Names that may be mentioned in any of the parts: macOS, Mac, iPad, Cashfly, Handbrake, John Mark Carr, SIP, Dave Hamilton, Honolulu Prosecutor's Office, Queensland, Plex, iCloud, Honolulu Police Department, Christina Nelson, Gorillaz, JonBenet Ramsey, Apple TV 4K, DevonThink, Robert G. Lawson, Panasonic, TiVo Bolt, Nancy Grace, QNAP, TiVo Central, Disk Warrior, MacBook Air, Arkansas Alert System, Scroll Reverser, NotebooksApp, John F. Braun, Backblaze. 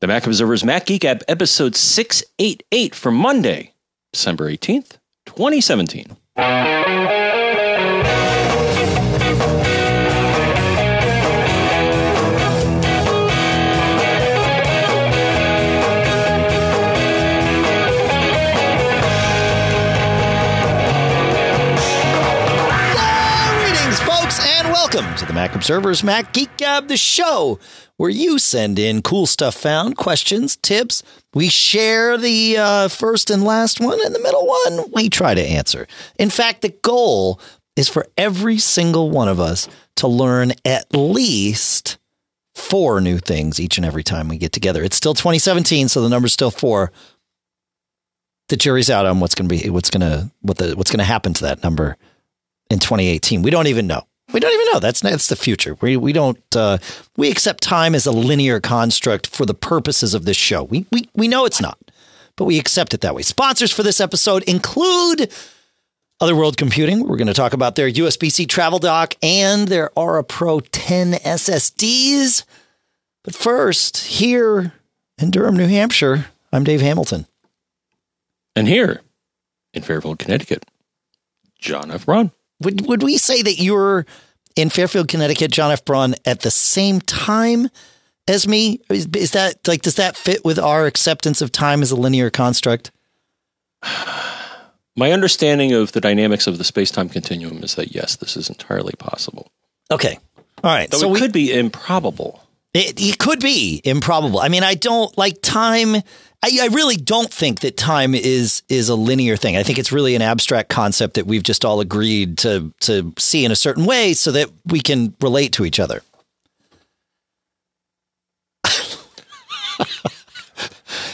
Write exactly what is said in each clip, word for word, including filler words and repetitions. The Mac Observer's Mac Geek App, episode six eighty-eight for Monday, December eighteenth, twenty seventeen. Welcome to the Mac Observer's Mac Geek Gab, the show where you send in cool stuff found, questions, tips. We share the uh, first and last one, and the middle one we try to answer. In fact, the goal is for every single one of us to learn at least four new things each and every time we get together. It's still twenty seventeen, so the number's still four. The jury's out on what's going to be, what's going to, what the, what's going to happen to that number in twenty eighteen. We don't even know. We don't even know. That's that's the future. We we don't uh, we accept time as a linear construct for the purposes of this show. We we we know it's not, but we accept it that way. Sponsors for this episode include Otherworld Computing. We're going to talk about their U S B-C travel dock and their Aura Pro ten S S Ds. But first, here in Durham, New Hampshire, I'm Dave Hamilton, and here in Fairfield, Connecticut, John F. Braun. Would would we say that you were in Fairfield, Connecticut, John F. Braun, at the same time as me? Is, is that like, does that fit with our acceptance of time as a linear construct? My understanding of the dynamics of the space-time continuum is that, yes, this is entirely possible. Okay. All right. Though so it we, could be improbable. It, it could be improbable. I mean, I don't like time. I, I really don't think that time is is a linear thing. I think it's really an abstract concept that we've just all agreed to to see in a certain way so that we can relate to each other.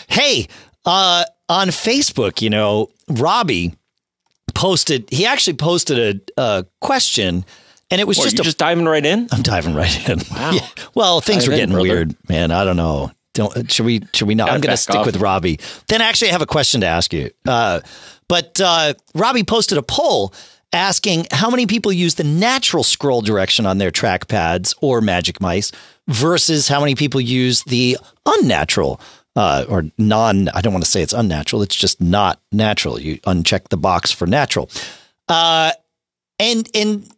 Hey, uh, on Facebook, you know, Robbie posted, he actually posted a, a question. And it was well, just, a, just diving right in. I'm diving right in. Wow. Yeah. Well, things Dive were getting in, weird, man. I don't know. Don't should we should we not? Gotta I'm going to stick off. with Robbie. Then actually, I have a question to ask you. Uh, but uh, Robbie posted a poll asking how many people use the natural scroll direction on their trackpads or Magic Mice versus how many people use the unnatural uh, or non. I don't want to say it's unnatural. It's just not natural. You uncheck the box for natural. Uh, and and.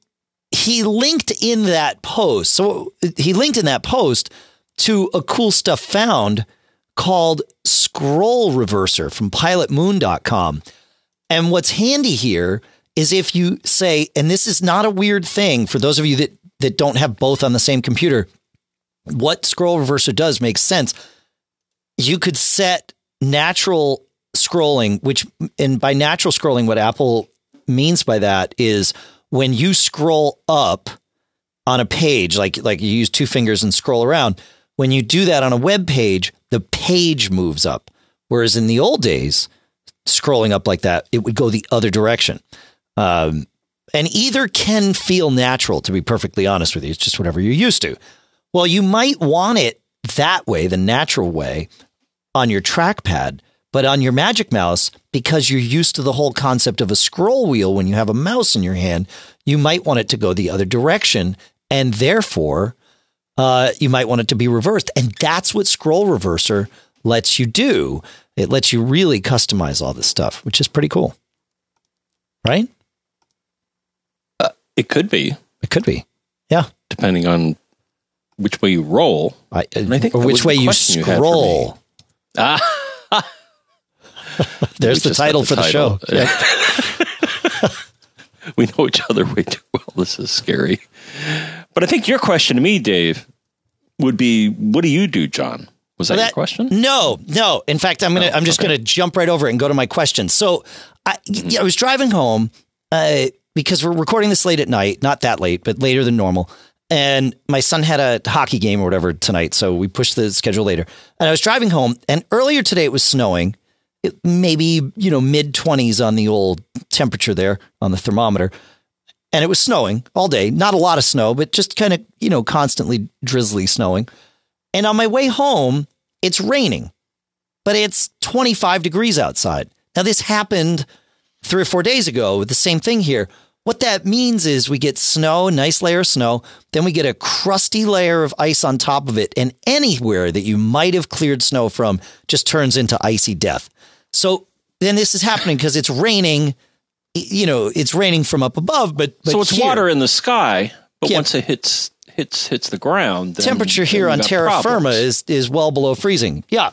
He linked in that post. So he linked in that post to a cool stuff found called Scroll Reverser from pilot moon dot com. And what's handy here is if you say, and this is not a weird thing for those of you that, that don't have both on the same computer, what Scroll Reverser does makes sense. You could set natural scrolling, which, and by natural scrolling, what Apple means by that is when you scroll up on a page, like like you use two fingers and scroll around, when you do that on a web page, the page moves up. Whereas in the old days, scrolling up like that, it would go the other direction. Um, and either can feel natural, to be perfectly honest with you. It's just whatever you're used to. Well, you might want it that way, the natural way, on your trackpad. But on your Magic Mouse, because you're used to the whole concept of a scroll wheel when you have a mouse in your hand, you might want it to go the other direction. And therefore, uh, you might want it to be reversed. And that's what Scroll Reverser lets you do. It lets you really customize all this stuff, which is pretty cool. Right? Uh, it could be. It could be. Yeah. Depending on which way you roll. I, uh, and I think or which way you scroll. Ah. There's the title the for title. the show. Yeah. We know each other way too well. This is scary. But I think your question to me, Dave, would be, what do you do, John? Was that, that your question? No, no. In fact, I'm gonna. Oh, I'm just okay. gonna jump right over it and go to my question. So I, mm-hmm. I was driving home uh, because we're recording this late at night. Not that late, but later than normal. And my son had a hockey game or whatever tonight, so we pushed the schedule later. And I was driving home, and earlier today it was snowing. Maybe, you know, mid twenties on the old temperature there on the thermometer. And it was snowing all day. Not a lot of snow, but just kind of, you know, constantly drizzly snowing. And on my way home, it's raining, but it's twenty-five degrees outside. Now, this happened three or four days ago with the same thing here. What that means is we get snow, nice layer of snow, then we get a crusty layer of ice on top of it, and anywhere that you might have cleared snow from just turns into icy death. So then this is happening because it's raining, you know, it's raining from up above, but, but so it's here, water in the sky, but yeah, once it hits hits hits the ground, then, temperature here on terra problems. firma is is well below freezing. Yeah.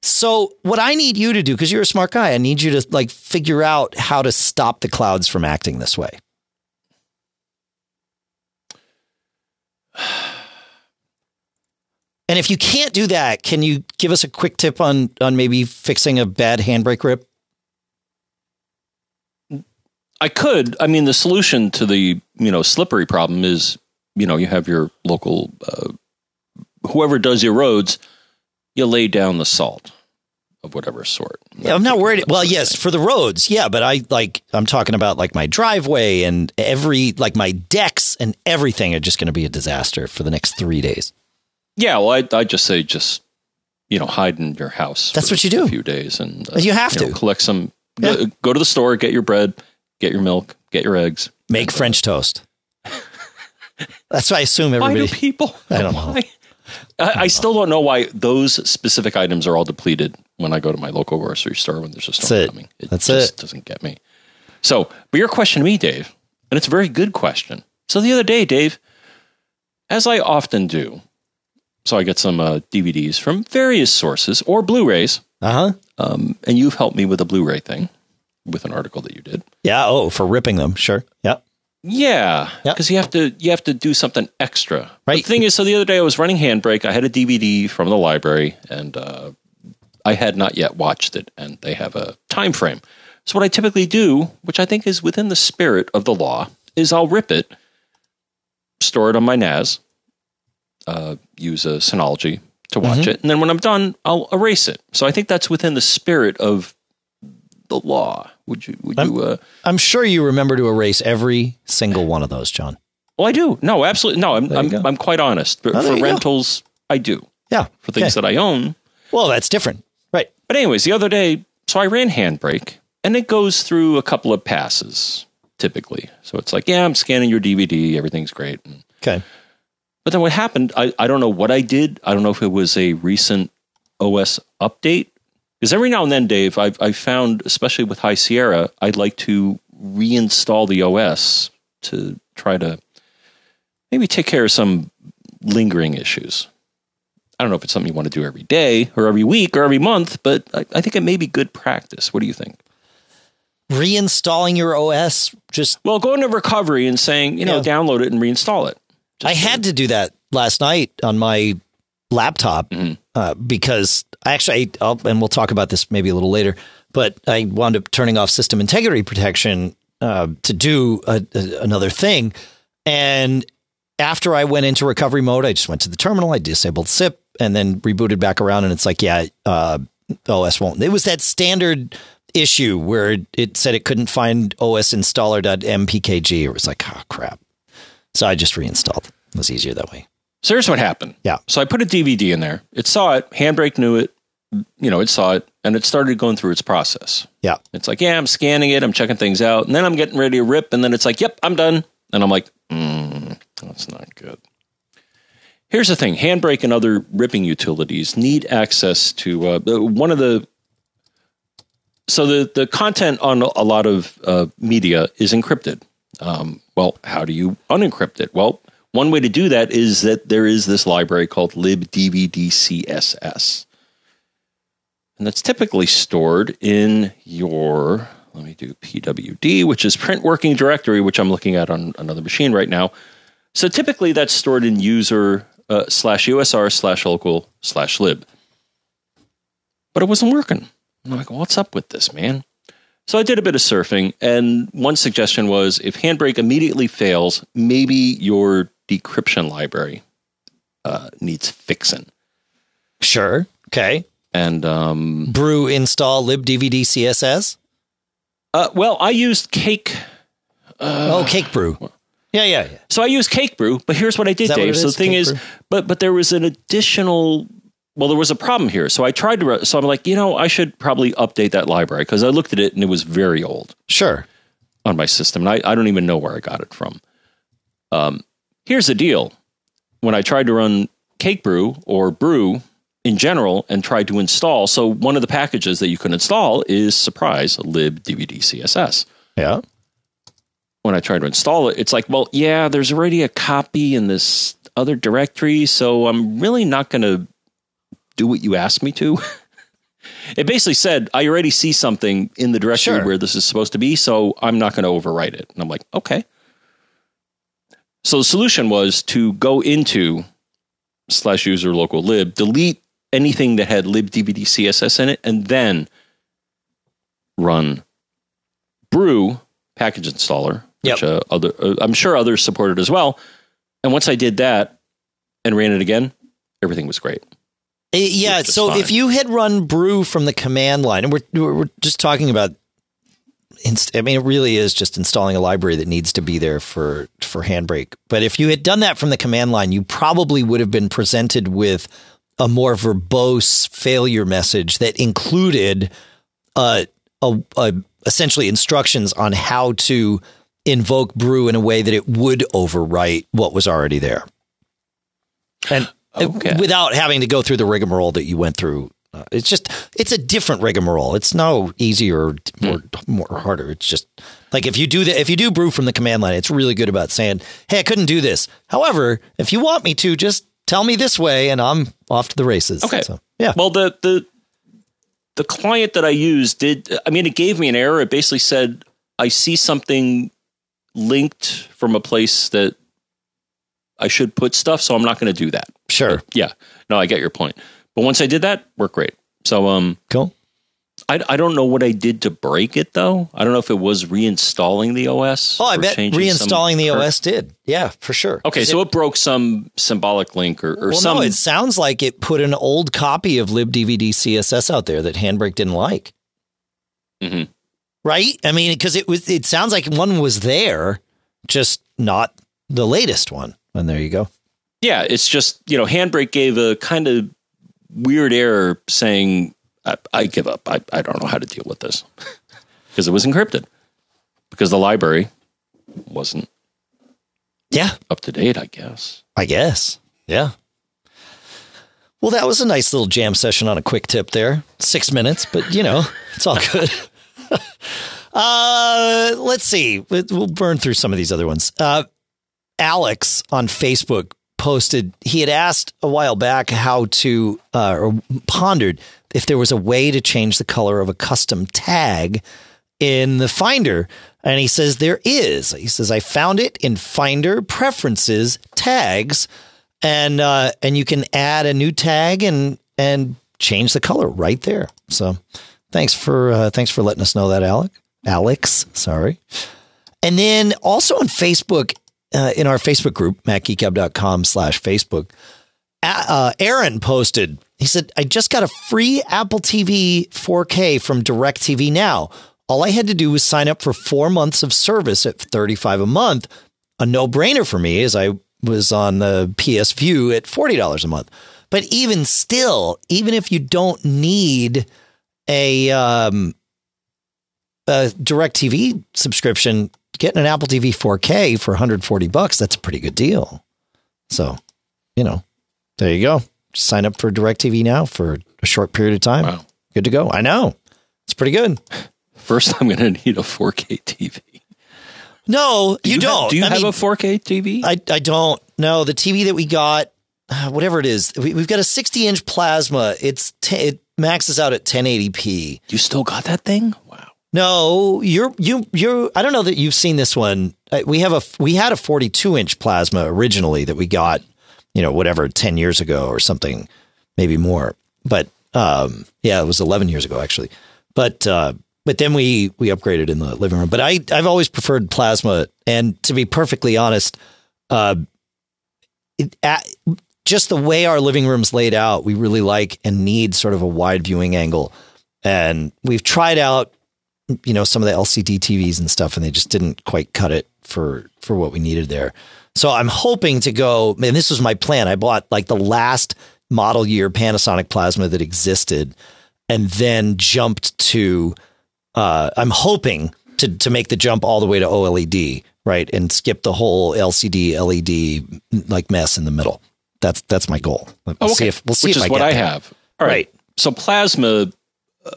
So what I need you to do, because you're a smart guy, I need you to like figure out how to stop the clouds from acting this way. And if you can't do that, can you give us a quick tip on on maybe fixing a bad handbrake rip? I could. I mean, the solution to the, you know, slippery problem is, you know, you have your local, uh, whoever does your roads, you lay down the salt of whatever sort. Yeah, I'm not worried. Well, yes, for the roads. Yeah. But I like I'm talking about like my driveway and every like my decks and everything are just going to be a disaster for the next three days. Yeah, well, I I just say just, you know, hide in your house. That's for what you do. A few days, and uh, you have you to know, collect some. Yeah. Go, go to the store, get your bread, get your milk, get your eggs. Make French toast. That's what I assume everybody. Why do people? I don't know. Why? I, I, I still don't know why those specific items are all depleted when I go to my local grocery store when there's a storm coming. It That's just it. Doesn't get me. So, but your question to me, Dave, and it's a very good question. So the other day, Dave, as I often do. So I get some uh, D V Ds from various sources or Blu-rays. Uh-huh. Um, and you've helped me with a Blu-ray thing with an article that you did. Yeah. Oh, for ripping them. Sure. Yeah. Yeah. Because yep. you have to you have to do something extra. Right. The thing is, so the other day I was running Handbrake. I had a D V D from the library, and uh, I had not yet watched it. And they have a time frame. So what I typically do, which I think is within the spirit of the law, is I'll rip it, store it on my N A S, Uh, use a Synology to watch mm-hmm. it. And then when I'm done, I'll erase it. So I think that's within the spirit of the law. Would you, would I'm, you, uh, I'm sure you remember to erase every single one of those, John. Well, I do. No, absolutely. No, I'm, I'm, I'm quite honest, but oh, for rentals, go. I do. Yeah. For things okay. that I own. Well, that's different. Right. But anyways, the other day, so I ran Handbrake, and it goes through a couple of passes typically. So it's like, yeah, I'm scanning your D V D. Everything's great. And, okay. But then what happened, I, I don't know what I did. I don't know if it was a recent O S update. Because every now and then, Dave, I've, I've found, especially with High Sierra, I'd like to reinstall the O S to try to maybe take care of some lingering issues. I don't know if it's something you want to do every day or every week or every month, but I, I think it may be good practice. What do you think? Reinstalling your O S? just Well, going to recovery and saying, you know, yeah. download it and reinstall it. Just I had to do that last night on my laptop mm-hmm. uh, because I actually, I'll, and we'll talk about this maybe a little later, but I wound up turning off System Integrity Protection uh, to do a, a, another thing. And after I went into recovery mode, I just went to the terminal, I disabled S I P and then rebooted back around. And it's like, yeah, uh, O S won't. It was that standard issue where it said it couldn't find O S installer dot M P K G. It was like, oh, crap. So I just reinstalled. It was easier that way. So here's what happened. Yeah. So I put a D V D in there. It saw it. Handbrake knew it. You know, it saw it. And it started going through its process. Yeah. It's like, yeah, I'm scanning it. I'm checking things out. And then I'm getting ready to rip. And then it's like, yep, I'm done. And I'm like, mm, that's not good. Here's the thing. Handbrake and other ripping utilities need access to uh, one of the... So the, the content on a lot of uh, media is encrypted. Um, well, how do you unencrypt it? Well, one way to do that is that there is this library called lib d v d c s s. And that's typically stored in your, let me do P W D, which is print working directory, which I'm looking at on another machine right now. So typically that's stored in user uh, slash usr slash local slash lib. But it wasn't working. I'm like, what's up with this, man? So I did a bit of surfing, and one suggestion was if Handbrake immediately fails, maybe your decryption library uh, needs fixing. Sure. Okay. And um, brew install libdvdcss. Uh, well, I used Cake. Uh, oh, Cake Brew. Yeah, yeah, yeah. So I used Cake Brew, but here's what I did, Dave. So the thing is, but but there was an additional. Well, there was a problem here. So I tried to, so I'm like, you know, I should probably update that library because I looked at it and it was very old. Sure. on my system. And I, I don't even know where I got it from. Um, here's the deal. When I tried to run Cake Brew or Brew in general and tried to install, so one of the packages that you can install is, surprise, libdvdcss. Yeah. When I tried to install it, it's like, well, yeah, there's already a copy in this other directory, so I'm really not going to do what you asked me to. It basically said, I already see something in the directory sure. where this is supposed to be, so I'm not going to overwrite it. And I'm like, okay. So the solution was to go into slash user local lib, delete anything that had libdvdcss in it, and then run brew package installer, yep. which uh, other, uh, I'm sure others supported as well. And once I did that and ran it again, everything was great. It, yeah, it was so fine. If you had run brew from the command line, and we're, we're just talking about Inst- I mean, it really is just installing a library that needs to be there for, for Handbrake. But if you had done that from the command line, you probably would have been presented with a more verbose failure message that included uh, a, a, essentially instructions on how to invoke brew in a way that it would overwrite what was already there. And okay. without having to go through the rigmarole that you went through. Uh, it's just, it's a different rigmarole. It's no easier or more, more harder. It's just like, if you do that, if you do brew from the command line, it's really good about saying, hey, I couldn't do this. However, if you want me to, just tell me this way and I'm off to the races. Okay. So, yeah. Well, the, the, the client that I used did, I mean, it gave me an error. It basically said, I see something linked from a place that I should put stuff. So I'm not going to do that. Sure. But yeah. No, I get your point. But once I did that, worked great. So, um, cool. I, I don't know what I did to break it, though. I don't know if it was reinstalling the O S. Oh, I bet reinstalling the current. O S did. Yeah, for sure. Okay, so it, it broke some symbolic link or, or well, some. No, it sounds like it put an old copy of libdvdcss out there that Handbrake didn't like. Mm-hmm. Right? I mean, because it was. It sounds like one was there, just not the latest one. And there you go. Yeah, it's just, you know, Handbrake gave a kind of weird error saying, I, I give up. I, I don't know how to deal with this because it was encrypted because the library wasn't yeah up to date, I guess. I guess. Yeah. Well, that was a nice little jam session on a quick tip there. Six minutes, but you know, it's all good. uh, let's see. We'll burn through some of these other ones. Uh, Alex on Facebook posted, he had asked a while back how to uh, or pondered if there was a way to change the color of a custom tag in the Finder. And he says, there is. He says, I found it in Finder preferences tags and uh, and you can add a new tag and and change the color right there. So thanks for uh, thanks for letting us know that, Alex. Alex, sorry. And then also on Facebook, Uh, in our Facebook group, macgeekab.com slash Facebook, uh, Aaron posted, he said, I just got a free Apple T V four K from DirecTV Now. All I had to do was sign up for four months of service at thirty-five dollars a month. A no-brainer for me, as I was on the P S View at forty dollars a month. But even still, even if you don't need a, um, a DirecTV subscription, getting an Apple T V four K for one hundred forty bucks, that's a pretty good deal. So, you know, there you go. Just sign up for DirecTV Now for a short period of time. Wow. Good to go. I know. It's pretty good. First, I'm going to need a four K T V. No, do you, you don't. Have, do you I have mean, a four K T V? I, I don't. No, the T V that we got, whatever it is, we, we've got a sixty inch plasma. It's t- It maxes out at ten eighty p. You still got that thing? Wow. No, you're you you're. I don't know that you've seen this one. We have a we had a forty-two inch plasma originally that we got, you know, whatever, ten years ago or something, maybe more. But um, yeah, it was eleven years ago actually. But uh, but then we we upgraded in the living room. But I I've always preferred plasma. And to be perfectly honest, uh, it, at, just the way our living room's laid out, we really like and need sort of a wide viewing angle. And we've tried out, you know, some of the L C D T Vs and stuff, and they just didn't quite cut it for, for what we needed there. So I'm hoping to go, and this was my plan. I bought like the last model year Panasonic plasma that existed and then jumped to, uh, I'm hoping to, to make the jump all the way to OLED, right? And skip the whole L C D, L E D like mess in the middle. That's that's my goal. We'll oh, okay. see if we'll see Which if is I what I there. have. All right. right. So Plasma, uh,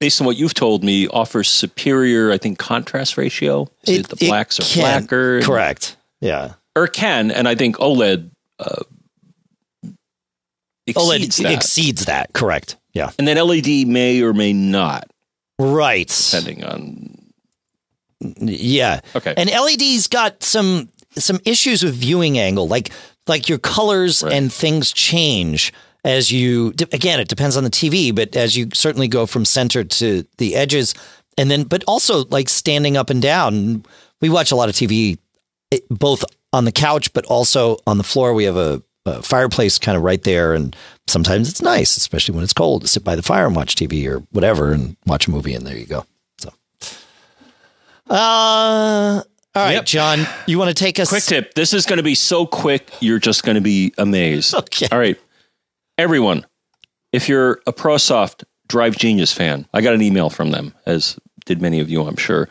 based on what you've told me, offers superior, I think, contrast ratio. Is it, it the blacks it are can. blacker? Correct. Yeah. Or can, and I think OLED uh, exceeds OLED that. exceeds that. Correct. Yeah. And then L E D may or may not. Right. Depending on. Yeah. Okay. And L E D's got some some issues with viewing angle, like. Like your colors right. and things change as you, again, it depends on the T V, but as you certainly go from center to the edges and then, but also like standing up and down, we watch a lot of T V, both on the couch, but also on the floor. We have a, a fireplace kind of right there. And sometimes it's nice, especially when it's cold, to sit by the fire and watch T V or whatever and watch a movie. And there you go. So, uh, all right, yep. John, you want to take us? Quick tip. This is going to be so quick, you're just going to be amazed. Okay. All right. Everyone, if you're a ProSoft Drive Genius fan, I got an email from them, as did many of you, I'm sure.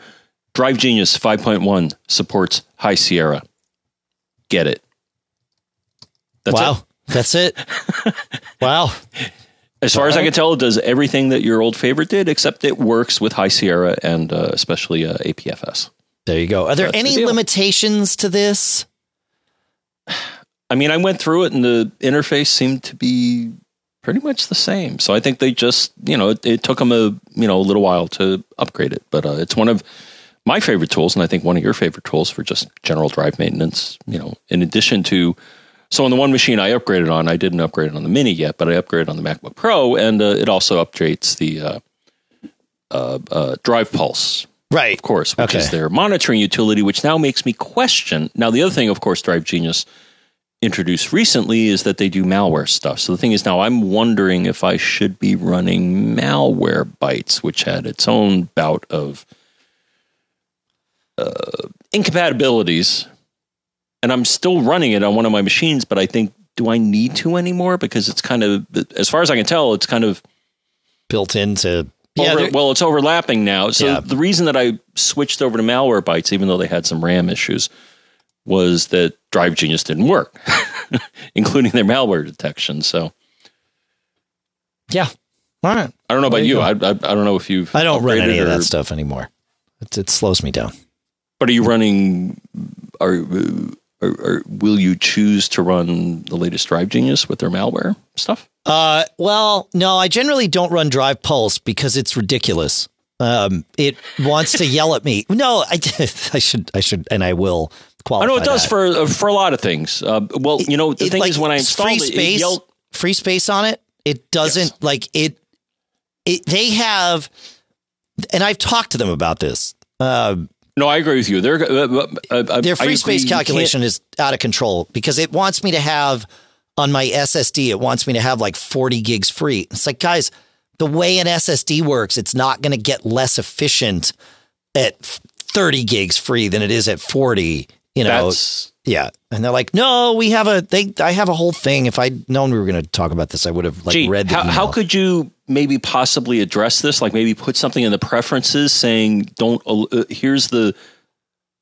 Drive Genius five point one supports High Sierra. Get it. That's wow. It. That's it. Wow. As far wow. as I can tell, it does everything that your old favorite did, except it works with High Sierra and uh, especially uh, A P F S. There you go. Are there That's any the limitations to this? I mean, I went through it and the interface seemed to be pretty much the same. So I think they just, you know, it, it took them a, you know, a little while to upgrade it. But uh, it's one of my favorite tools. And I think one of your favorite tools for just general drive maintenance, you know, in addition to. So on the one machine I upgraded on, I didn't upgrade it on the Mini yet, but I upgraded on the MacBook Pro. And uh, it also updates the uh, uh, uh, Drive Pulse. Right. Of course, which okay. is their monitoring utility, which now makes me question. Now, the other thing, of course, Drive Genius introduced recently is that they do malware stuff. So the thing is now I'm wondering if I should be running Malwarebytes, which had its own bout of uh, incompatibilities. And I'm still running it on one of my machines, but I think, do I need to anymore? Because it's kind of, as far as I can tell, it's kind of built into... Yeah, over, well, it's overlapping now. So yeah. the reason that I switched over to Malwarebytes, even though they had some RAM issues, was that Drive Genius didn't work, including their malware detection. So, yeah, all right. I don't know about you. you. I, I I don't know if you've. I don't run any of that or, stuff anymore. It, it slows me down. But are you running? Are, are, are will you choose to run the latest Drive Genius with their malware stuff? Uh, well, no, I generally don't run Drive Pulse because it's ridiculous. Um, it wants to yell at me. No, I, I should, I should, and I will qualify. I know it does that. for for a lot of things. Uh, well, it, you know, the it, thing like, is when I installed free space, it, it yelled. Free space on it. It doesn't yes. like it, it. They have, and I've talked to them about this. Uh, no, I agree with you. They're, uh, uh, their free space calculation is out of control because it wants me to have. On my S S D, it wants me to have like forty gigs free. It's like, guys, the way an S S D works, it's not going to get less efficient at thirty gigs free than it is at forty. You know, That's... yeah. And they're like, no, we have a. They, I have a whole thing. If I'd known we were going to talk about this, I would have like Gee, read. The how, how could you maybe possibly address this? Like maybe put something in the preferences saying, "Don't." Uh, here's the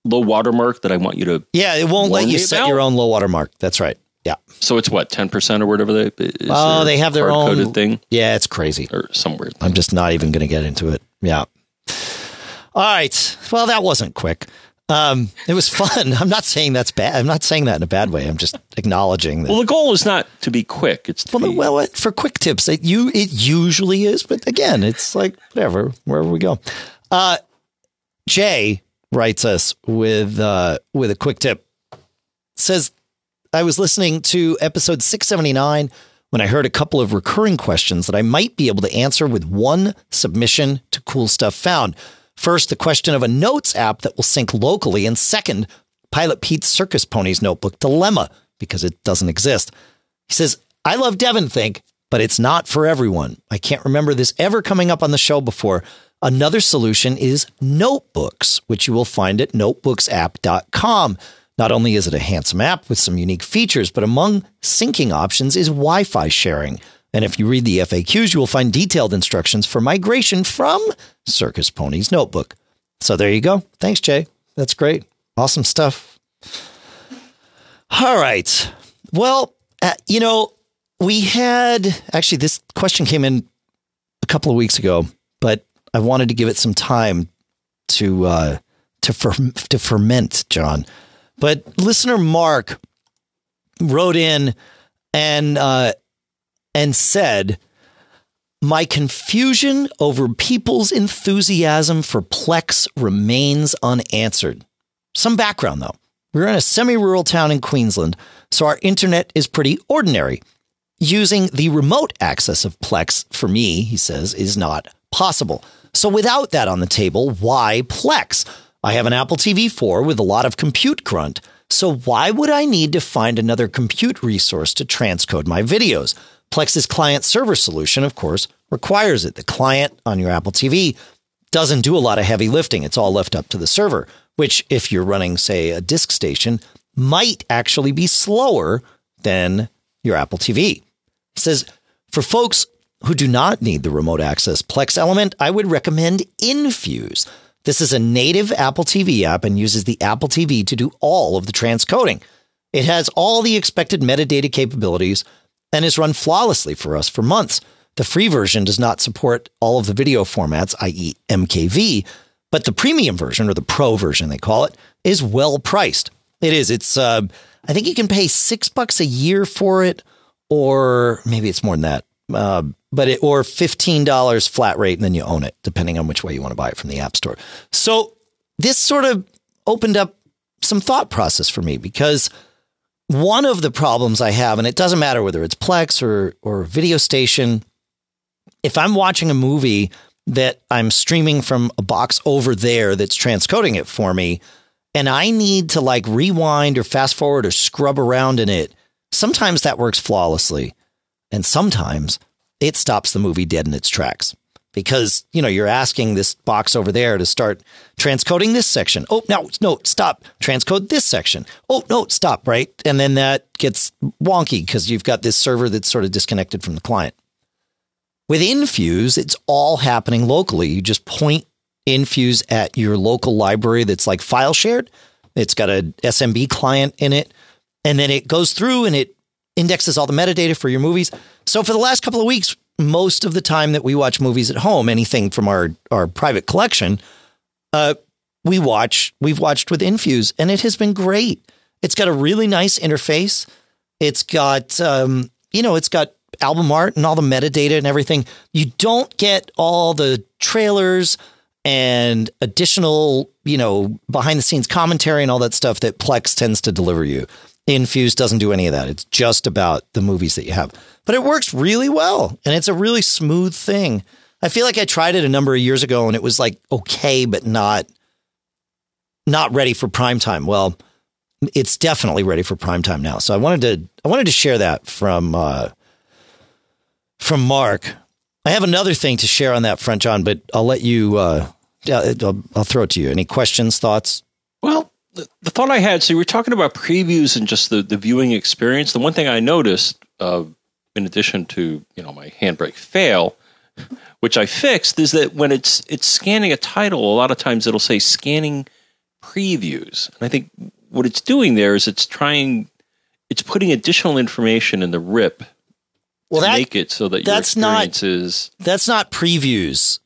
low watermark that I want you to. Yeah, it won't let you set about. your own low watermark. That's right. Yeah. So it's what, ten percent or whatever? They, oh, they have their own thing. Yeah, it's crazy. Or some weird thing. I'm just not even going to get into it. Yeah. All right. Well, that wasn't quick. Um, it was fun. I'm not saying that's bad. I'm not saying that in a bad way. I'm just acknowledging that. Well, the goal is not to be quick. It's to well, be... well, for quick tips, it, you, it usually is. But again, it's like whatever, wherever we go. Uh, Jay writes us with uh, with a quick tip. Says, I was listening to episode six seventy-nine when I heard a couple of recurring questions that I might be able to answer with one submission to Cool Stuff Found. First, the question of a notes app that will sync locally. And second, Pilot Pete's Circus Ponies Notebook dilemma, because it doesn't exist. He says, I love DevonThink, but it's not for everyone. I can't remember this ever coming up on the show before. Another solution is Notebooks, which you will find at notebooks app dot com. Not only is it a handsome app with some unique features, but among syncing options is Wi-Fi sharing. And if you read the F A Qs, you will find detailed instructions for migration from Circus Ponies Notebook. So there you go. Thanks, Jay. That's great. Awesome stuff. All right. Well, uh, you know, we had actually this question came in a couple of weeks ago, but I wanted to give it some time to uh, to fer- to ferment, John. But listener Mark wrote in and uh, and said, my confusion over people's enthusiasm for Plex remains unanswered. Some background, though. We're in a semi-rural town in Queensland, so our internet is pretty ordinary. Using the remote access of Plex, for me, he says, is not possible. So without that on the table, why Plex? I have an Apple T V four with a lot of compute grunt, so why would I need to find another compute resource to transcode my videos? Plex's client-server solution, of course, requires it. The client on your Apple T V doesn't do a lot of heavy lifting. It's all left up to the server, which, if you're running, say, a disk station, might actually be slower than your Apple T V. It says, for folks who do not need the remote access Plex element, I would recommend Infuse. This is a native Apple T V app and uses the Apple T V to do all of the transcoding. It has all the expected metadata capabilities and is run flawlessly for us for months. The free version does not support all of the video formats, that is. M K V, but the premium version, or the pro version they call it, is well priced. It is. It's, uh, I think you can pay six bucks a year for it, or maybe it's more than that, uh, but it, or fifteen dollars flat rate, and then you own it, depending on which way you want to buy it from the App Store. So this sort of opened up some thought process for me, because one of the problems I have, and it doesn't matter whether it's Plex or, or Video Station, if I'm watching a movie that I'm streaming from a box over there that's transcoding it for me, and I need to like rewind or fast forward or scrub around in it, sometimes that works flawlessly. And sometimes it stops the movie dead in its tracks because, you know, you're asking this box over there to start transcoding this section. Oh, no, no, stop. Transcode this section. Oh, no, stop. Right. And then that gets wonky because you've got this server that's sort of disconnected from the client. With Infuse, it's all happening locally. You just point Infuse at your local library that's like file shared. It's got a S M B client in it. And then it goes through and it indexes all the metadata for your movies. So for the last couple of weeks, most of the time that we watch movies at home, anything from our, our private collection, uh, we watch, we've watched with Infuse, and it has been great. It's got a really nice interface. It's got, um, you know, it's got album art and all the metadata and everything. You don't get all the trailers and additional, you know, behind the scenes commentary and all that stuff that Plex tends to deliver you. Infuse doesn't do any of that. It's just about the movies that you have, but it works really well. And it's a really smooth thing. I feel like I tried it a number of years ago and it was like, okay, but not, not ready for prime time. Well, it's definitely ready for prime time now. So I wanted to, I wanted to share that from, uh, from Mark. I have another thing to share on that front, John, but I'll let you, uh, I'll, I'll throw it to you. Any questions, thoughts? Well, the, the thought I had, so you were talking about previews and just the, the viewing experience. The one thing I noticed, uh, in addition to, you know, my Handbrake fail, which I fixed, is that when it's, it's scanning a title, a lot of times it'll say scanning previews. And I think what it's doing there is it's trying, it's putting additional information in the R I P. Well, that, make it so that that's your experience not, is... That's not previews.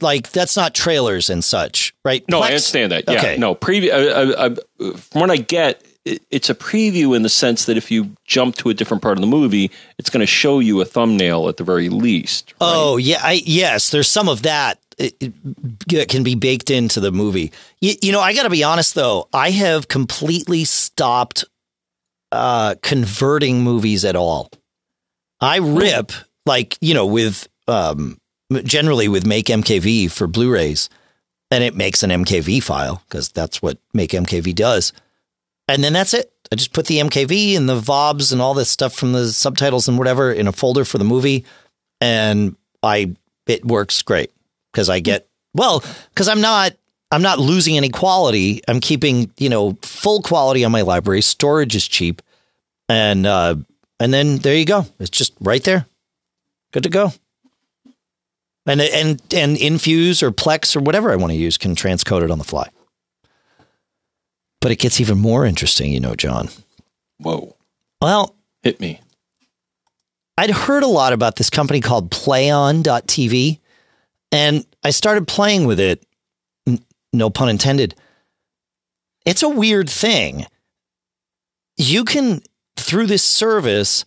Like, that's not trailers and such, right? No, Plex? I understand that. Yeah, okay. No, preview. I, I, I, from what I get, it, it's a preview in the sense that if you jump to a different part of the movie, it's going to show you a thumbnail at the very least. Right? Oh, yeah. I, yes, there's some of that it, it, it can be baked into the movie. You, you know, I got to be honest, though. I have completely stopped uh, converting movies at all. I rip, like, you know, with um, generally with Make M K V for Blu-rays, and it makes an M K V file because that's what Make M K V does. And then that's it. I just put the M K V and the V O Bs and all this stuff from the subtitles and whatever in a folder for the movie. And I it works great because I get well, because I'm not I'm not losing any quality. I'm keeping, you know, full quality on my library. Storage is cheap. And uh And then there you go. It's just right there. Good to go. And and and Infuse or Plex or whatever I want to use can transcode it on the fly. But it gets even more interesting, you know, John. Whoa. Well. Hit me. I'd heard a lot about this company called playon dot t v, and I started playing with it. No pun intended. It's a weird thing. You can, through this service,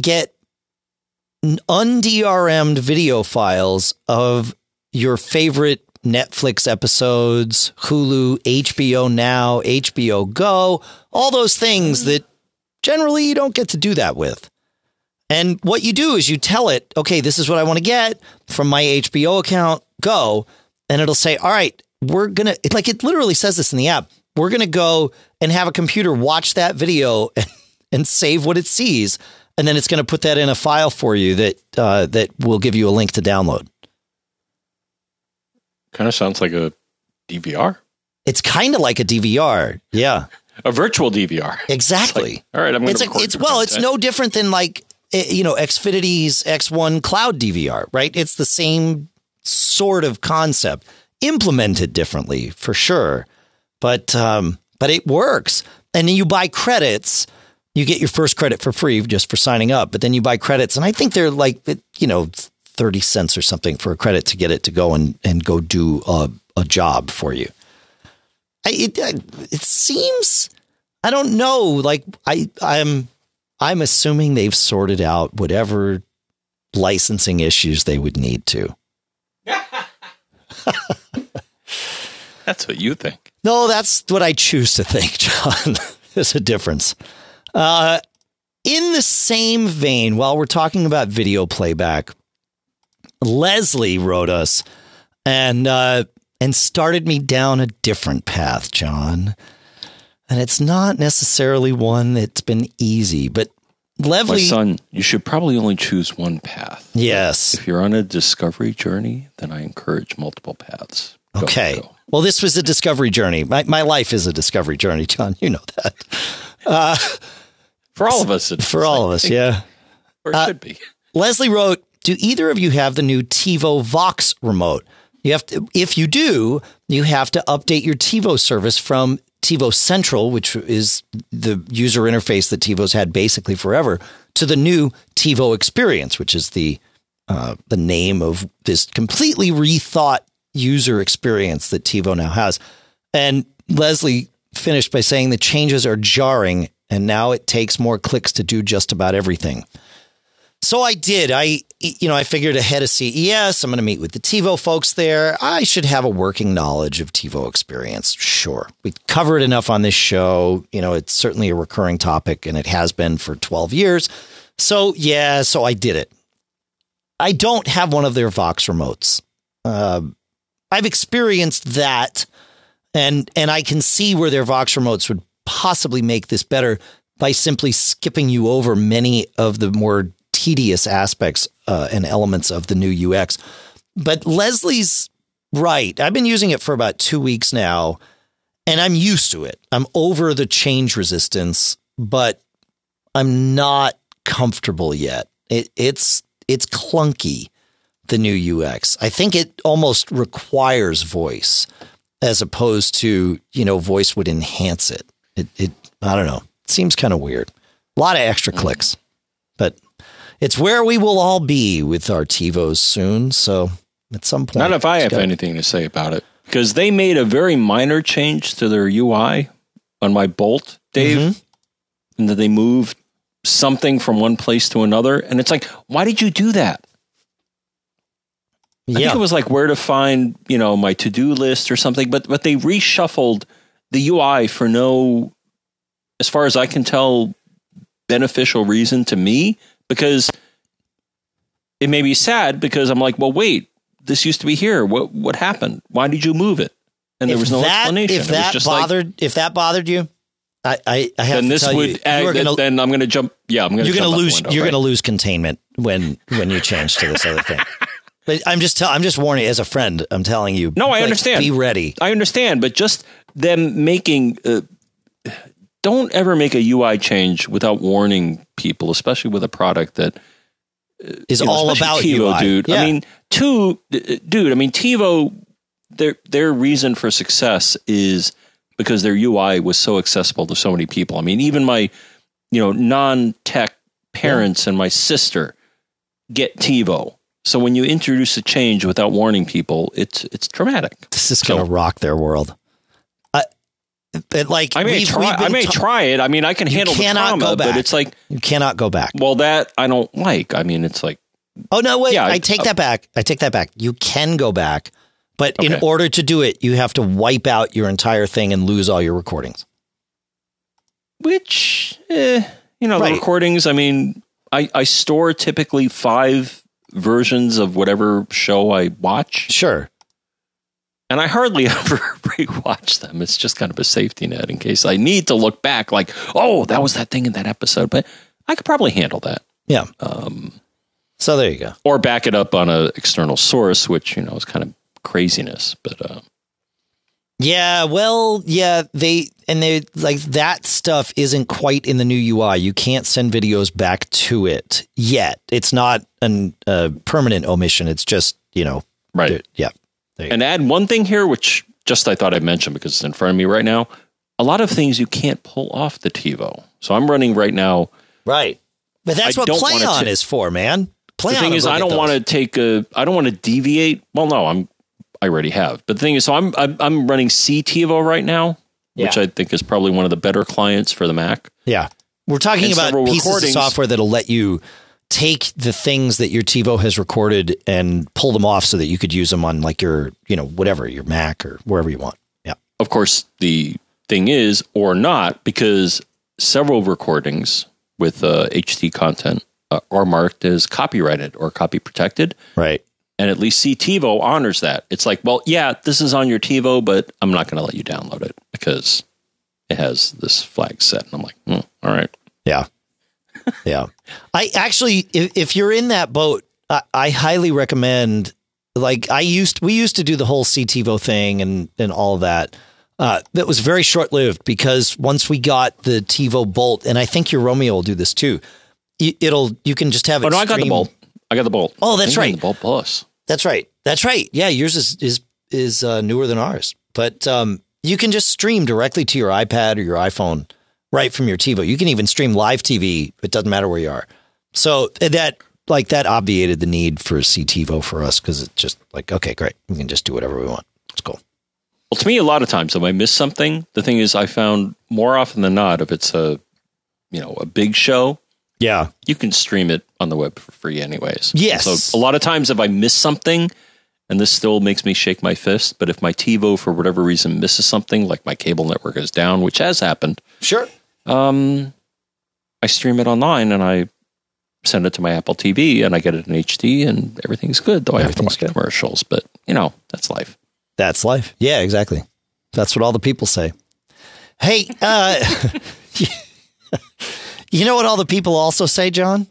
get un-D R M'd video files of your favorite Netflix episodes, Hulu, H B O Now, H B O Go, all those things that generally you don't get to do that with. And what you do is you tell it, okay, this is what I want to get from my H B O account, go. And it'll say, all right, we're going to, like it literally says this in the app, we're going to go and have a computer watch that video and, and save what it sees. And then it's going to put that in a file for you that uh, that will give you a link to download. Kind of sounds like a D V R. It's kind of like a D V R. Yeah. A virtual D V R. Exactly. Like, all right. I'm going it's to record. Like, it's, well, it's no different than like, you know, Xfinity's X one Cloud D V R, right? It's the same sort of concept, implemented differently for sure. But um, but it works. And then you buy credits. You get your first credit for free just for signing up, but then you buy credits. And I think they're like, you know, thirty cents or something for a credit to get it to go and, and go do a, a job for you. I, it, it seems, I don't know. Like I, I'm, I'm assuming they've sorted out whatever licensing issues they would need to. That's what you think. No, that's what I choose to think, John. There's a difference. Uh, in the same vein, while we're talking about video playback, Leslie wrote us and uh, and started me down a different path, John. And it's not necessarily one that's been easy, but Leslie, my son, you should probably only choose one path. Yes. If you're on a discovery journey, then I encourage multiple paths. Go, okay. Go. Well, this was a discovery journey. My my life is a discovery journey, John. You know that. Uh, for all of us. For all of us, yeah. Or it uh, should be. Leslie wrote, do either of you have the new TiVo Vox remote? You have to, if you do, you have to update your TiVo service from TiVo Central, which is the user interface that TiVo's had basically forever, to the new TiVo Experience, which is the uh, the name of this completely rethought user experience that TiVo now has. And Leslie finished by saying the changes are jarring and now it takes more clicks to do just about everything. So I did. I, you know, I figured ahead of C E S, I'm going to meet with the TiVo folks there. I should have a working knowledge of TiVo Experience. Sure. We covered enough on this show. You know, it's certainly a recurring topic and it has been for twelve years. So yeah, so I did it. I don't have one of their Vox remotes. Uh, I've experienced that. And and I can see where their Vox remotes would possibly make this better by simply skipping you over many of the more tedious aspects uh, and elements of the new U X. But Leslie's right. I've been using it for about two weeks now, and I'm used to it. I'm over the change resistance, but I'm not comfortable yet. It, it's it's clunky, the new U X. I think it almost requires voice, as opposed to, you know, voice would enhance it. It, it I don't know. It seems kind of weird. A lot of extra clicks, but it's where we will all be with our TiVos soon. So at some point, not if I have gotta... anything to say about it, because they made a very minor change to their U I on my Bolt, Dave, mm-hmm. and that they moved something from one place to another. And it's like, why did you do that? I yeah. think it was like where to find, you know, my to-do list or something, but but they reshuffled the U I for no, as far as I can tell, beneficial reason to me, because it made me sad because I'm like, well, wait, this used to be here. What what happened? Why did you move it? And there if was no that, explanation. If that just bothered, like, if that bothered you, I I, I have then to this tell would you, add, you gonna, then I'm going to jump. Yeah, I'm going to. You're going to lose. Window, you're right? going to lose containment when when you change to this other thing. But I'm just tell, I'm just warning as a friend. I'm telling you. No, I like, understand. Be ready. I understand. But just them making uh, don't ever make a U I change without warning people, especially with a product that is you know, all about TiVo, U I. dude. Yeah. I mean, two, dude. I mean, TiVo. Their their reason for success is because their U I was so accessible to so many people. I mean, even my, you know, non-tech parents yeah. and my sister get TiVo. So when you introduce a change without warning people, it's it's traumatic. This is so, gonna rock their world. I it, like I may try. I may try it. I mean, I can handle the trauma, but it's like you cannot go back. Well, that I don't like. I mean, it's like oh no, wait, yeah, I, I take uh, that back. I take that back. You can go back. But okay. in order to do it, you have to wipe out your entire thing and lose all your recordings. Which, eh, you know, right. the recordings, I mean, I, I store typically five versions of whatever show I watch. Sure. And I hardly ever rewatch them. It's just kind of a safety net in case I need to look back like, oh, that was that thing in that episode. But I could probably handle that. Yeah. Um, so there you go. Or back it up on an external source, which, you know, is kind of craziness, but uh yeah well yeah they and they like that stuff isn't quite in the new U I. You can't send videos back to it yet. It's not a uh, permanent omission. It's just, you know, right dude, yeah and go. Add one thing here, which just I thought I'd mention because it's in front of me right now. A lot of things you can't pull off the TiVo, so I'm running right now, right but that's I what play on is for, man. Play the thing is I don't want to take a I don't want to deviate. Well, no, I'm I already have. But the thing is, so I'm I'm, I'm running C TiVo right now, yeah. which I think is probably one of the better clients for the Mac. Yeah. We're talking and about pieces of software that'll let you take the things that your TiVo has recorded and pull them off so that you could use them on like your, you know, whatever, your Mac or wherever you want. Yeah. Of course, the thing is, or not, because several recordings with uh, H D content uh, are marked as copyrighted or copy protected. Right. And at least C TiVo honors that. It's like, well, yeah, this is on your TiVo, but I'm not going to let you download it because it has this flag set. And I'm like, mm, all right. Yeah. Yeah. I actually, if, if you're in that boat, I, I highly recommend, like I used, we used to do the whole C TiVo thing and, and all that. Uh, that was very short lived because once we got the TiVo Bolt, and I think your Romeo will do this too. It'll, you can just have it. Oh, no, I got the Bolt. I got the Bolt. Oh, that's right. The Bolt Plus. That's right. That's right. Yeah, yours is is is uh, newer than ours, but um, you can just stream directly to your iPad or your iPhone right from your TiVo. You can even stream live T V. It doesn't matter where you are. So that like that obviated the need for C TiVo for us because it's just like, okay, great, we can just do whatever we want. It's cool. Well, to me, a lot of times if I miss something, the thing is, I found more often than not, if it's a you know a big show. Yeah. You can stream it on the web for free anyways. Yes. So a lot of times if I miss something, and this still makes me shake my fist, but if my TiVo for whatever reason misses something, like my cable network is down, which has happened. Sure. Um, I stream it online and I send it to my Apple T V and I get it in H D and everything's good, though I have to watch good. commercials. But, you know, that's life. That's life. Yeah, exactly. That's what all the people say. Hey, uh... You know what all the people also say, John?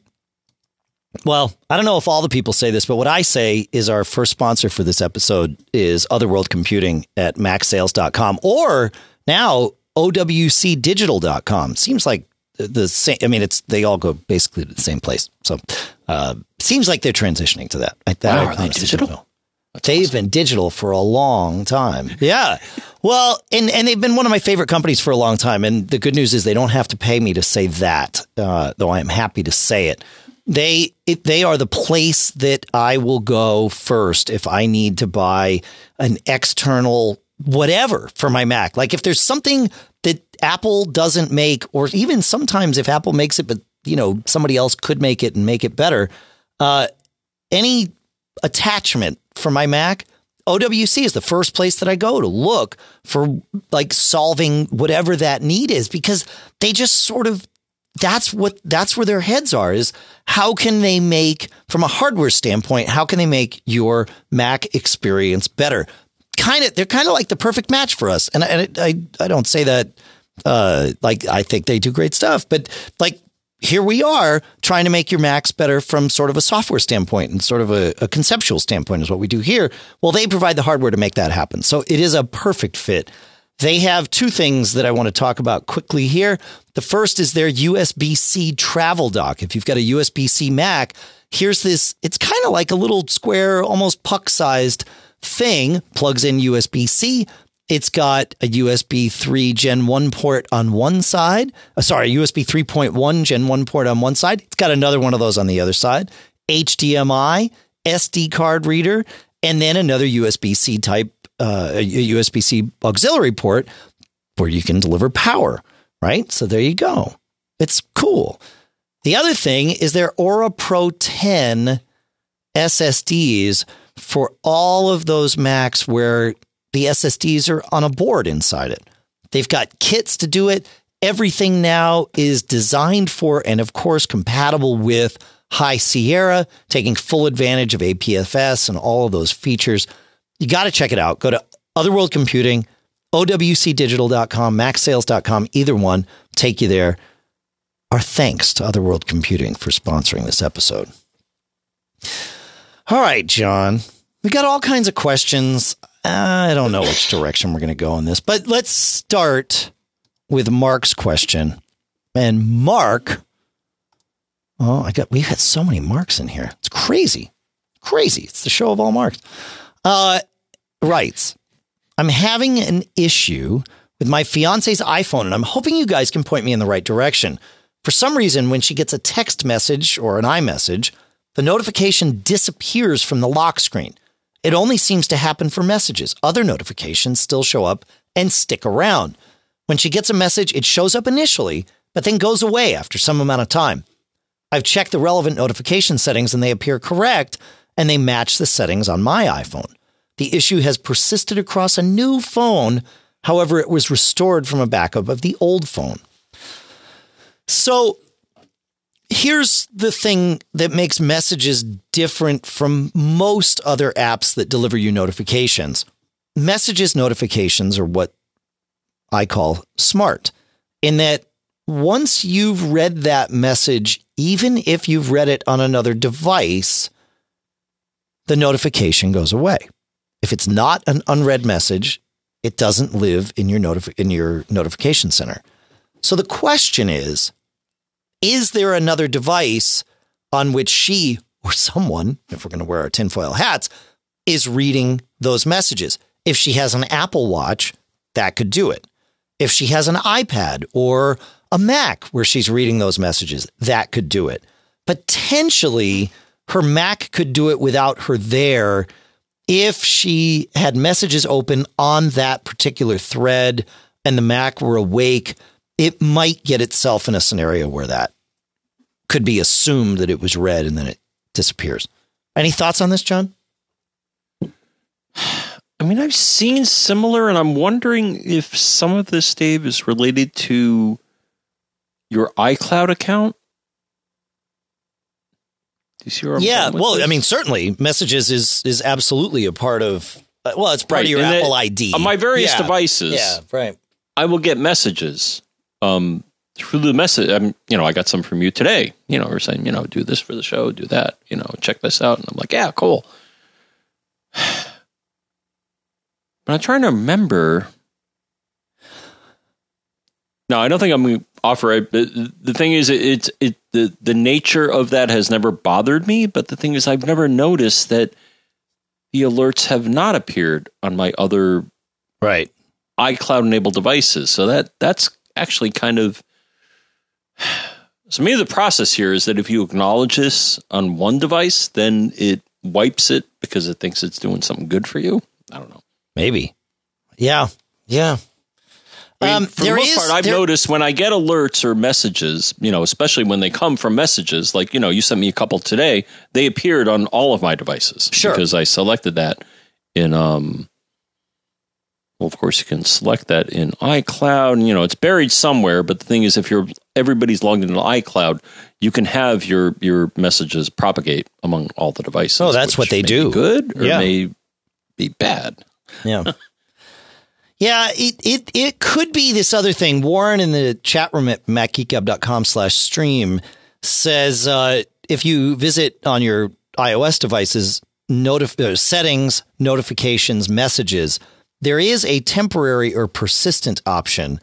Well, I don't know if all the people say this, but what I say is our first sponsor for this episode is Otherworld Computing at mac sales dot com or now O W C digital dot com. Seems like the same. I mean, it's they all go basically to the same place. So uh, seems like they're transitioning to that. I, that wow, I are they digital? They've awesome. been digital for a long time. Yeah. Well, and, and they've been one of my favorite companies for a long time. And the good news is they don't have to pay me to say that, uh, though I am happy to say it. They it, they are the place that I will go first if I need to buy an external whatever for my Mac. Like if there's something that Apple doesn't make, or even sometimes if Apple makes it, but, you know, somebody else could make it and make it better. Uh, any attachment for my Mac, O W C is the first place that I go to look for like solving whatever that need is, because they just sort of, that's what, that's where their heads are, is how can they make, from a hardware standpoint, how can they make your Mac experience better? Kind of, they're kind of like the perfect match for us. And I, and I, I don't say that uh, like, I think they do great stuff, but like, here we are trying to make your Macs better from sort of a software standpoint and sort of a, a conceptual standpoint is what we do here. Well, they provide the hardware to make that happen. So it is a perfect fit. They have two things that I want to talk about quickly here. The first is their U S B C travel dock. If you've got a U S B C Mac, here's this, it's kind of like a little square, almost puck-sized thing, plugs in U S B C. It's got a U S B three Gen one port on one side. Uh, sorry, U S B three point one Gen one port on one side. It's got another one of those on the other side. H D M I, S D card reader, and then another U S B C type, uh, U S B C auxiliary port where you can deliver power, right? So there you go. It's cool. The other thing is their Aura Pro ten S S Ds for all of those Macs where the S S Ds are on a board inside it. They've got kits to do it. Everything now is designed for and, of course, compatible with High Sierra, taking full advantage of A P F S and all of those features. You got to check it out. Go to Otherworld Computing, O W C digital dot com, mac sales dot com, either one. Take you there. Our thanks to Otherworld Computing for sponsoring this episode. All right, John, we got all kinds of questions. I don't know which direction we're going to go on this, but let's start with Mark's question. And Mark, oh, I got, we've had so many Marks in here. It's crazy, crazy. It's the show of all Marks. Uh, writes, I'm having an issue with my fiance's iPhone, and I'm hoping you guys can point me in the right direction. For some reason, when she gets a text message or an iMessage, the notification disappears from the lock screen. It only seems to happen for messages. Other notifications still show up and stick around. When she gets a message, it shows up initially, but then goes away after some amount of time. I've checked the relevant notification settings and they appear correct, and they match the settings on my iPhone. The issue has persisted across a new phone. However, it was restored from a backup of the old phone. So here's the thing that makes messages different from most other apps that deliver you notifications. Messages notifications are what I call smart, in that once you've read that message, even if you've read it on another device, the notification goes away. If it's not an unread message, it doesn't live in your notif- in your notification center. So the question is, is there another device on which she or someone, if we're going to wear our tinfoil hats, is reading those messages? If she has an Apple Watch, that could do it. If she has an iPad or a Mac where she's reading those messages, that could do it. Potentially, her Mac could do it without her there if she had messages open on that particular thread and the Mac were awake. It might get itself in a scenario where that could be assumed that it was read and then it disappears. Any thoughts on this, John? I mean, I've seen similar, and I'm wondering if some of this, Dave, is related to your iCloud account. Do you see where I'm yeah, going well, this? I mean, certainly messages is is absolutely a part of, well, it's part right. of your and Apple it, I D. On my various yeah. devices, yeah, right. I will get messages. Um, through the message, I'm, you know, I got some from you today, you know, or saying, you know, do this for the show, do that, you know, check this out. And I'm like, yeah, cool. But I'm trying to remember. No, I don't think I'm going to offer it. But the thing is, it's, it, it, the, the nature of that has never bothered me. But the thing is, I've never noticed that the alerts have not appeared on my other right iCloud enabled devices. So that, that's, actually kind of, so maybe the process here is that if you acknowledge this on one device, then it wipes it because it thinks it's doing something good for you. I don't know. Maybe. Yeah. Yeah. I mean, um, for there the most is, part, I've there... noticed when I get alerts or messages, you know, especially when they come from messages, like, you know, you sent me a couple today, they appeared on all of my devices. Sure. Because I selected that in, um, well, of course, you can select that in iCloud. And, you know, it's buried somewhere. But the thing is, if you're everybody's logged into iCloud, you can have your your messages propagate among all the devices. Oh, that's what they do. Good or yeah. may be bad. Yeah. yeah, it, it it could be this other thing. Warren in the chat room at macgeekup.com slash stream says uh, if you visit on your iOS devices, notif- uh, settings, notifications, messages, there is a temporary or persistent option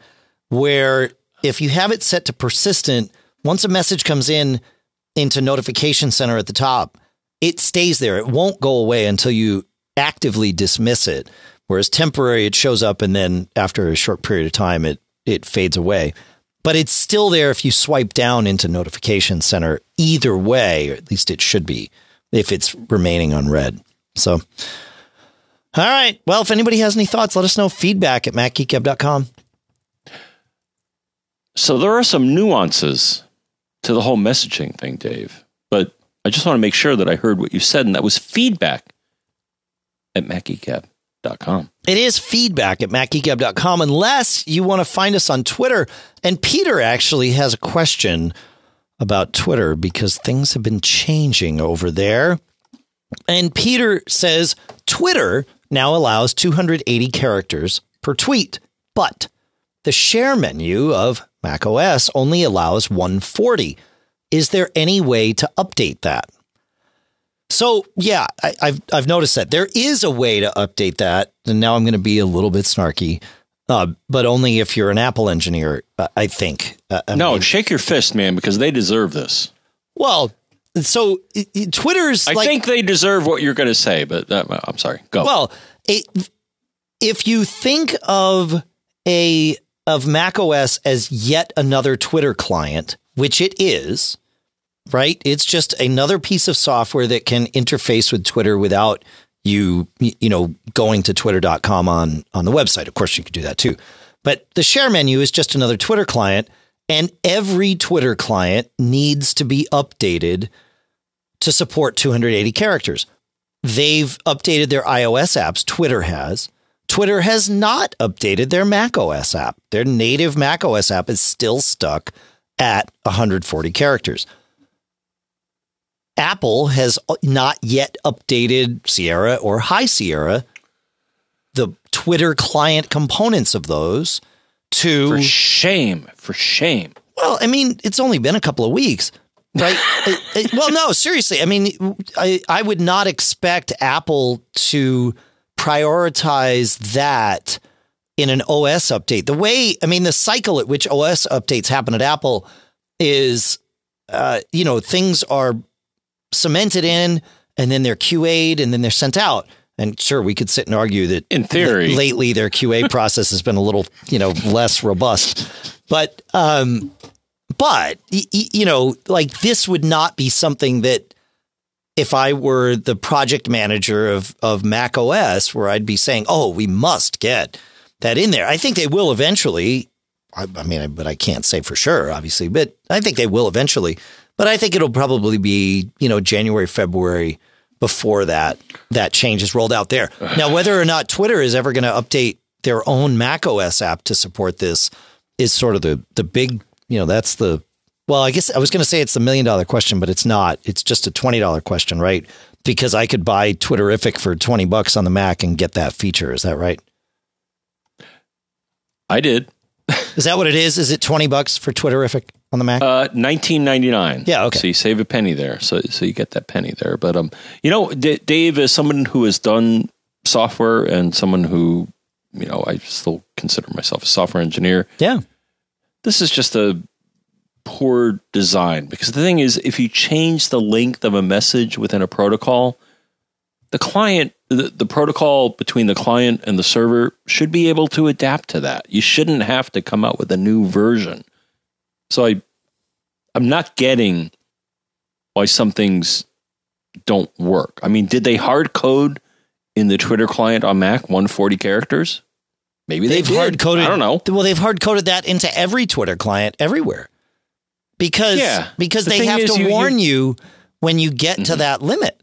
where if you have it set to persistent, once a message comes in, into Notification Center at the top, it stays there. It won't go away until you actively dismiss it. Whereas temporary, it shows up, and then after a short period of time, it it fades away. But it's still there if you swipe down into Notification Center either way, or at least it should be, if it's remaining unread. So, all right. Well, if anybody has any thoughts, let us know. Feedback at mac geek gab dot com. So there are some nuances to the whole messaging thing, Dave. But I just want to make sure that I heard what you said, and that was feedback at mac geek gab dot com. It is feedback at mac geek gab dot com, unless you want to find us on Twitter. And Peter actually has a question about Twitter, because things have been changing over there. And Peter says, Twitter now allows two hundred eighty characters per tweet, but the share menu of macOS only allows one forty. Is there any way to update that? So, yeah, I, I've I've noticed that there is a way to update that. And now I'm going to be a little bit snarky, uh, but only if you're an Apple engineer, uh, I think. Uh, I no, mean, shake your fist, man, because they deserve this. Well, so it, it, Twitter's. I like, think they deserve what you're going to say, but uh, I'm sorry. Go. Well, it, if you think of a. of macOS as yet another Twitter client, which it is, right? It's just another piece of software that can interface with Twitter without you, you know, going to twitter dot com on, on the website. Of course, you could do that too. But the share menu is just another Twitter client, and every Twitter client needs to be updated to support two hundred eighty characters. They've updated their iOS apps. Twitter has. Twitter has not updated their macOS app. Their native macOS app is still stuck at one hundred forty characters. Apple has not yet updated Sierra or High Sierra, the Twitter client components of those, to... For shame. For shame. Well, I mean, it's only been a couple of weeks, right? it, it, well, no, seriously. I mean, I, I would not expect Apple to prioritize that in an O S update. The way, I mean, the cycle at which O S updates happen at Apple is, uh, you know, things are cemented in, and then they're Q A'd, and then they're sent out. And sure, we could sit and argue that in theory, that lately their Q A process has been a little, you know, less robust, but, um, but y- y- you know, like this would not be something that, if I were the project manager of, of Mac O S, where I'd be saying, oh, we must get that in there. I think they will eventually. I, I mean, I, but I can't say for sure, obviously, but I think they will eventually. But I think it'll probably be, you know, January, February before that, that change is rolled out there. Now, whether or not Twitter is ever going to update their own Mac O S app to support this is sort of the, the big, you know, that's the, well, I guess I was going to say it's the million dollar question, but it's not. It's just a twenty dollar question, right? Because I could buy Twitterific for twenty bucks on the Mac and get that feature. Is that right? I did. Is that what it is? Is it twenty bucks for Twitterific on the Mac? Uh, nineteen ninety-nine. Yeah. Okay. So you save a penny there. So, so you get that penny there. But, um, you know, D- Dave is someone who has done software, and someone who, you know, I still consider myself a software engineer. Yeah. This is just a poor design, because the thing is, if you change the length of a message within a protocol, the client, the, the protocol between the client and the server should be able to adapt to that. You shouldn't have to come out with a new version. So I, I'm not getting why some things don't work. I mean, did they hard code in the Twitter client on Mac one forty characters? Maybe they've hard coded. I don't know. Well, they've hard coded that into every Twitter client everywhere. Because yeah. because the they have to you, warn you, you when you get mm-hmm. to that limit.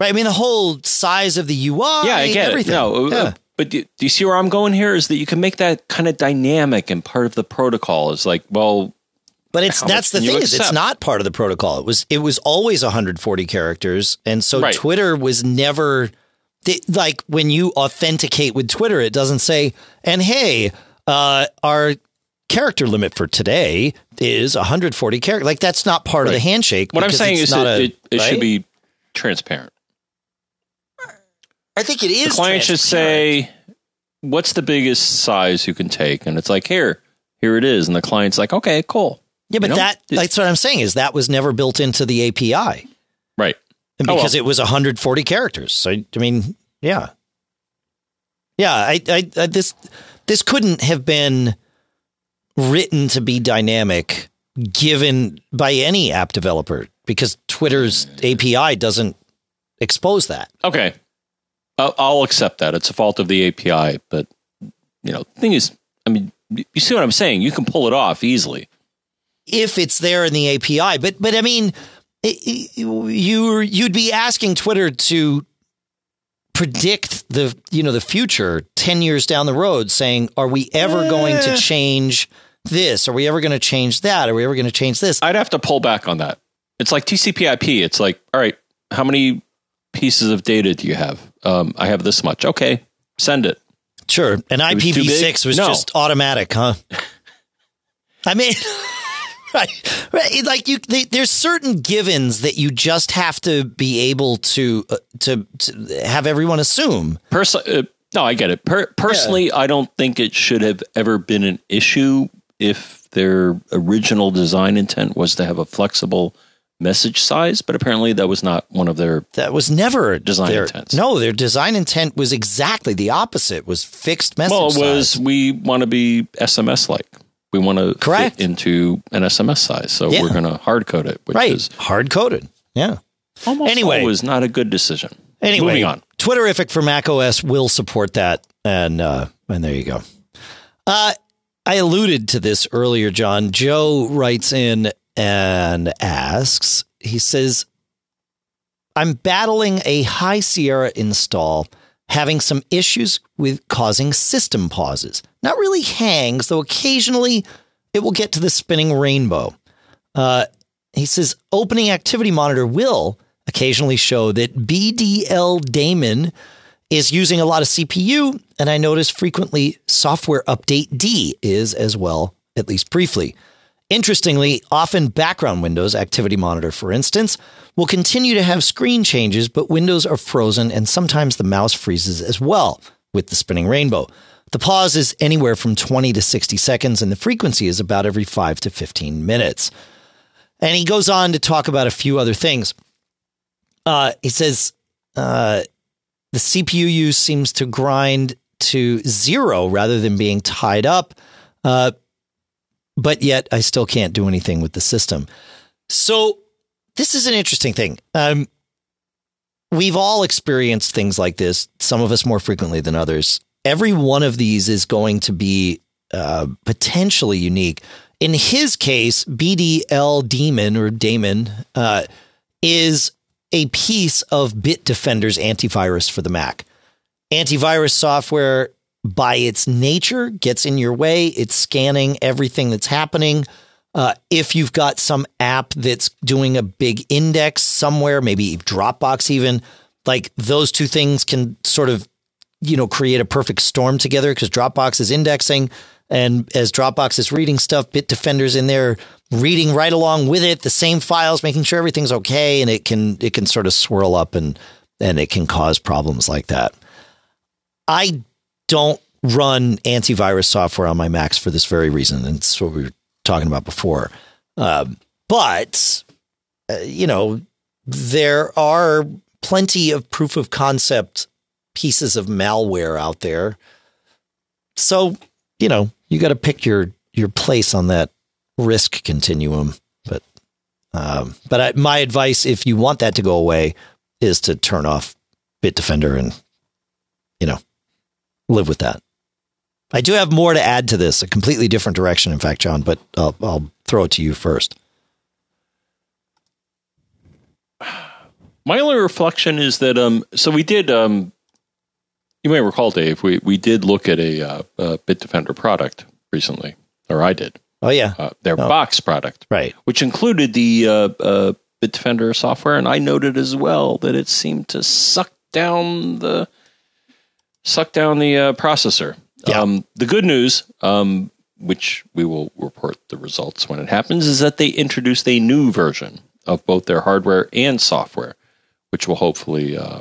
Right? I mean, the whole size of the U I yeah, I get everything. It. No, yeah. But do, do you see where I'm going here? Is that you can make that kind of dynamic, and part of the protocol is like, well... But it's that's the thing is it's not part of the protocol. It was, it was always one hundred forty characters, and so right. Twitter was never... They, like, when you authenticate with Twitter, it doesn't say, and hey, uh, our... character limit for today is one hundred forty characters. Like, that's not part right. of the handshake. What I'm saying is that a, it, it right? should be transparent. I think it is. The client should say, what's the biggest size you can take? And it's like, here, here it is. And the client's like, okay, cool. Yeah, but you know? that that's what I'm saying is that was never built into the A P I. Right. And because oh, well. it was one hundred forty characters. So, I mean, yeah. Yeah, I, I, I this this couldn't have been written to be dynamic given by any app developer because Twitter's A P I doesn't expose that. Okay. I'll, I'll accept that. It's a fault of the A P I, but you know, thing is, I mean, you see what I'm saying? You can pull it off easily. If it's there in the A P I, but but I mean, it, you you'd be asking Twitter to predict the you know the future ten years down the road, saying, "Are we ever yeah. going to change this? Are we ever going to change that? Are we ever going to change this?" I'd have to pull back on that. It's like T C P I P. It's like, all right, how many pieces of data do you have? Um, I have this much. Okay, send it. Sure, and I P v six was no. just automatic, huh? I mean. Right, right. Like you, they, there's certain givens that you just have to be able to uh, to, to have everyone assume. Pers- uh, no, I get it. Per- personally, yeah. I don't think it should have ever been an issue if their original design intent was to have a flexible message size. But apparently, that was not one of their. That was never design their, intents. No, their design intent was exactly the opposite. Was fixed message. Well, it was size. We want to be S M S like. We want to Correct. fit into an S M S size, so yeah. we're going to hard code it, which right. is hard coded. Yeah, almost anyway, always not a good decision. Anyway, moving on. Twitterific for macOS will support that, and uh, and there you go. Uh, I alluded to this earlier, John. Joe writes in and asks. He says, "I'm battling a High Sierra install." Having some issues with causing system pauses. Not really hangs, though occasionally it will get to the spinning rainbow. Uh, he says, opening activity monitor will occasionally show that B D L daemon is using a lot of C P U, and I notice frequently software update D is as well, at least briefly. Interestingly, often background windows, activity monitor, for instance, will continue to have screen changes, but windows are frozen and sometimes the mouse freezes as well with the spinning rainbow. The pause is anywhere from twenty to sixty seconds and the frequency is about every five to fifteen minutes. And he goes on to talk about a few other things. Uh, he says uh, the C P U use seems to grind to zero rather than being tied up. Uh, But yet I still can't do anything with the system. So this is an interesting thing. Um, we've all experienced things like this, some of us more frequently than others. Every one of these is going to be uh, potentially unique. In his case, B D L daemon or daemon uh, is a piece of Bitdefender's antivirus for the Mac. Antivirus software by its nature gets in your way. It's scanning everything that's happening. Uh, if you've got some app that's doing a big index somewhere, maybe Dropbox, even like those two things can sort of, you know, create a perfect storm together because Dropbox is indexing. And as Dropbox is reading stuff, Bitdefender's in there reading right along with it, the same files, making sure everything's okay. And it can it can sort of swirl up and and it can cause problems like that. I don't run antivirus software on my Macs for this very reason. And it's what we were talking about before. Uh, but, uh, you know, there are plenty of proof of concept pieces of malware out there. So, you know, you got to pick your your place on that risk continuum. But um, but I, my advice, if you want that to go away, is to turn off Bitdefender and, you know, live with that. I do have more to add to this, a completely different direction, in fact, John, but I'll, I'll throw it to you first. My only reflection is that, um, so we did, um, you may recall, Dave, we, we did look at a, uh, a Bitdefender product recently, or I did. Oh, yeah. Uh, their oh. box product. Right. Which included the uh, uh, Bitdefender software, and I noted as well that it seemed to suck down the Suck down the uh, processor. Yeah. Um, the good news, um, which we will report the results when it happens, is that they introduced a new version of both their hardware and software, which will hopefully uh,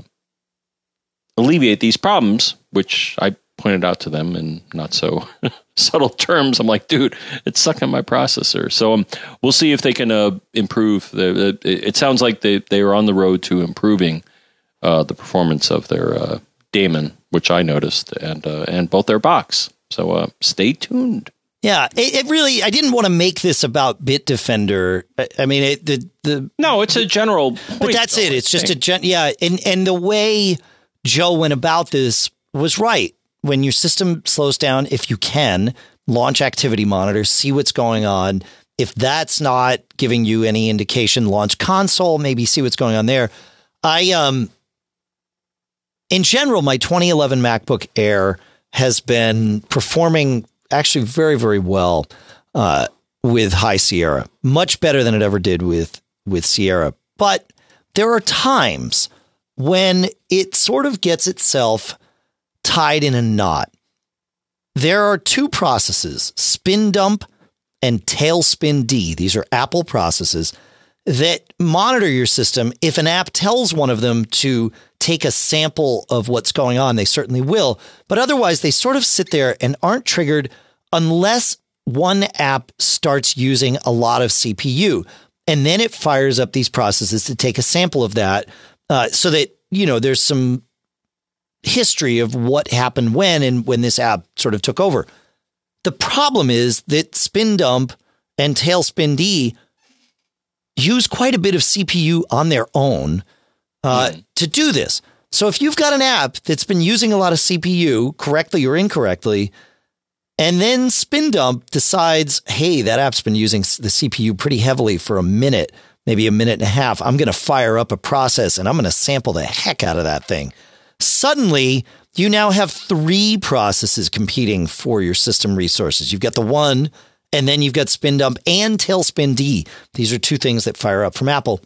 alleviate these problems, which I pointed out to them in not so subtle terms. I'm like, dude, it's sucking my processor. So um, we'll see if they can uh, improve. The, the, it sounds like they, they are on the road to improving uh, the performance of their uh, daemon, which I noticed, and uh, and both their box. So uh, stay tuned. Yeah, it, it really, I didn't want to make this about Bitdefender. I, I mean, it, the, the... No, it's a general point. But that's it. It's just a gen... Yeah, and, and the way Joe went about this was right. When your system slows down, if you can, launch activity monitor, see what's going on. If that's not giving you any indication, launch console, maybe see what's going on there. I, um, in general, my twenty eleven MacBook Air has been performing actually very, very well uh, with High Sierra, much better than it ever did with, with Sierra. But there are times when it sort of gets itself tied in a knot. There are two processes, Spin Dump and Tailspin D. These are Apple processes that monitor your system. If an app tells one of them to take a sample of what's going on, they certainly will. But otherwise, they sort of sit there and aren't triggered unless one app starts using a lot of C P U. And then it fires up these processes to take a sample of that uh, so that, you know, there's some history of what happened when and when this app sort of took over. The problem is that Spin Dump and Tailspin D use quite a bit of C P U on their own uh, yeah. to do this. So if you've got an app that's been using a lot of C P U, correctly or incorrectly, and then Spin Dump decides, hey, that app's been using the C P U pretty heavily for a minute, maybe a minute and a half. I'm going to fire up a process and I'm going to sample the heck out of that thing. Suddenly, you now have three processes competing for your system resources. You've got the one, and then you've got Spin Dump and Tailspin D. These are two things that fire up from Apple.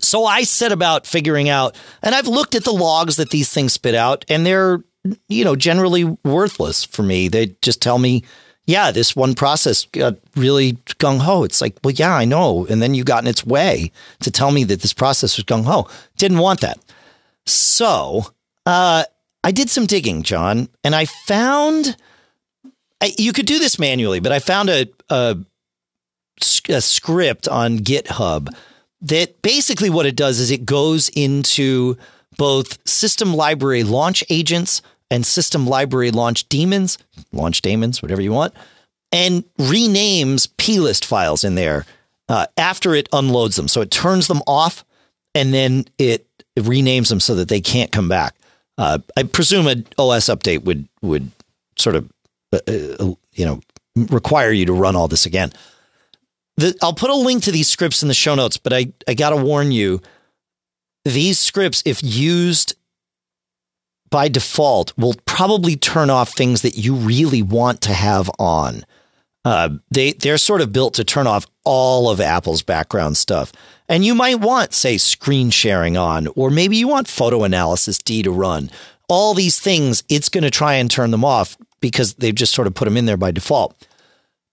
So I set about figuring out, and I've looked at the logs that these things spit out, and they're, you know, generally worthless for me. They just tell me, yeah, this one process got really gung-ho. It's like, well, yeah, I know. And then you got in its way to tell me that this process was gung-ho. Didn't want that. So Uh, I did some digging, John, and I found I, you could do this manually, but I found a, a, a script on GitHub that basically what it does is it goes into both system library launch agents and system library launch daemons, launch daemons, whatever you want, and renames plist files in there uh, after it unloads them. So it turns them off and then it, it renames them so that they can't come back. Uh, I presume an O S update would would sort of, uh, uh, you know, require you to run all this again. The, I'll put a link to these scripts in the show notes, but I, I got to warn you, these scripts, if used by default, will probably turn off things that you really want to have on. Uh, they, they're sort of built to turn off all of Apple's background stuff. And you might want, say, screen sharing on, or maybe you want photo analysis D to run. All these things, it's going to try and turn them off because they've just sort of put them in there by default.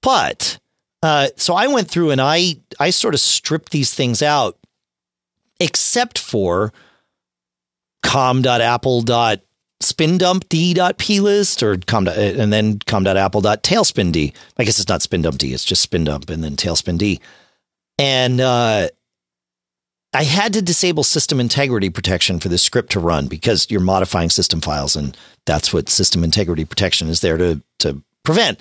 But uh, so I went through and I, I sort of stripped these things out, except for com dot apple dot spin dump d dot plist or com and then com dot apple dot tailspin D. I guess it's not spin dump D, it's just spin dump and then tailspin D. And uh, I had to disable system integrity protection for this script to run because you're modifying system files, and that's what system integrity protection is there to to prevent.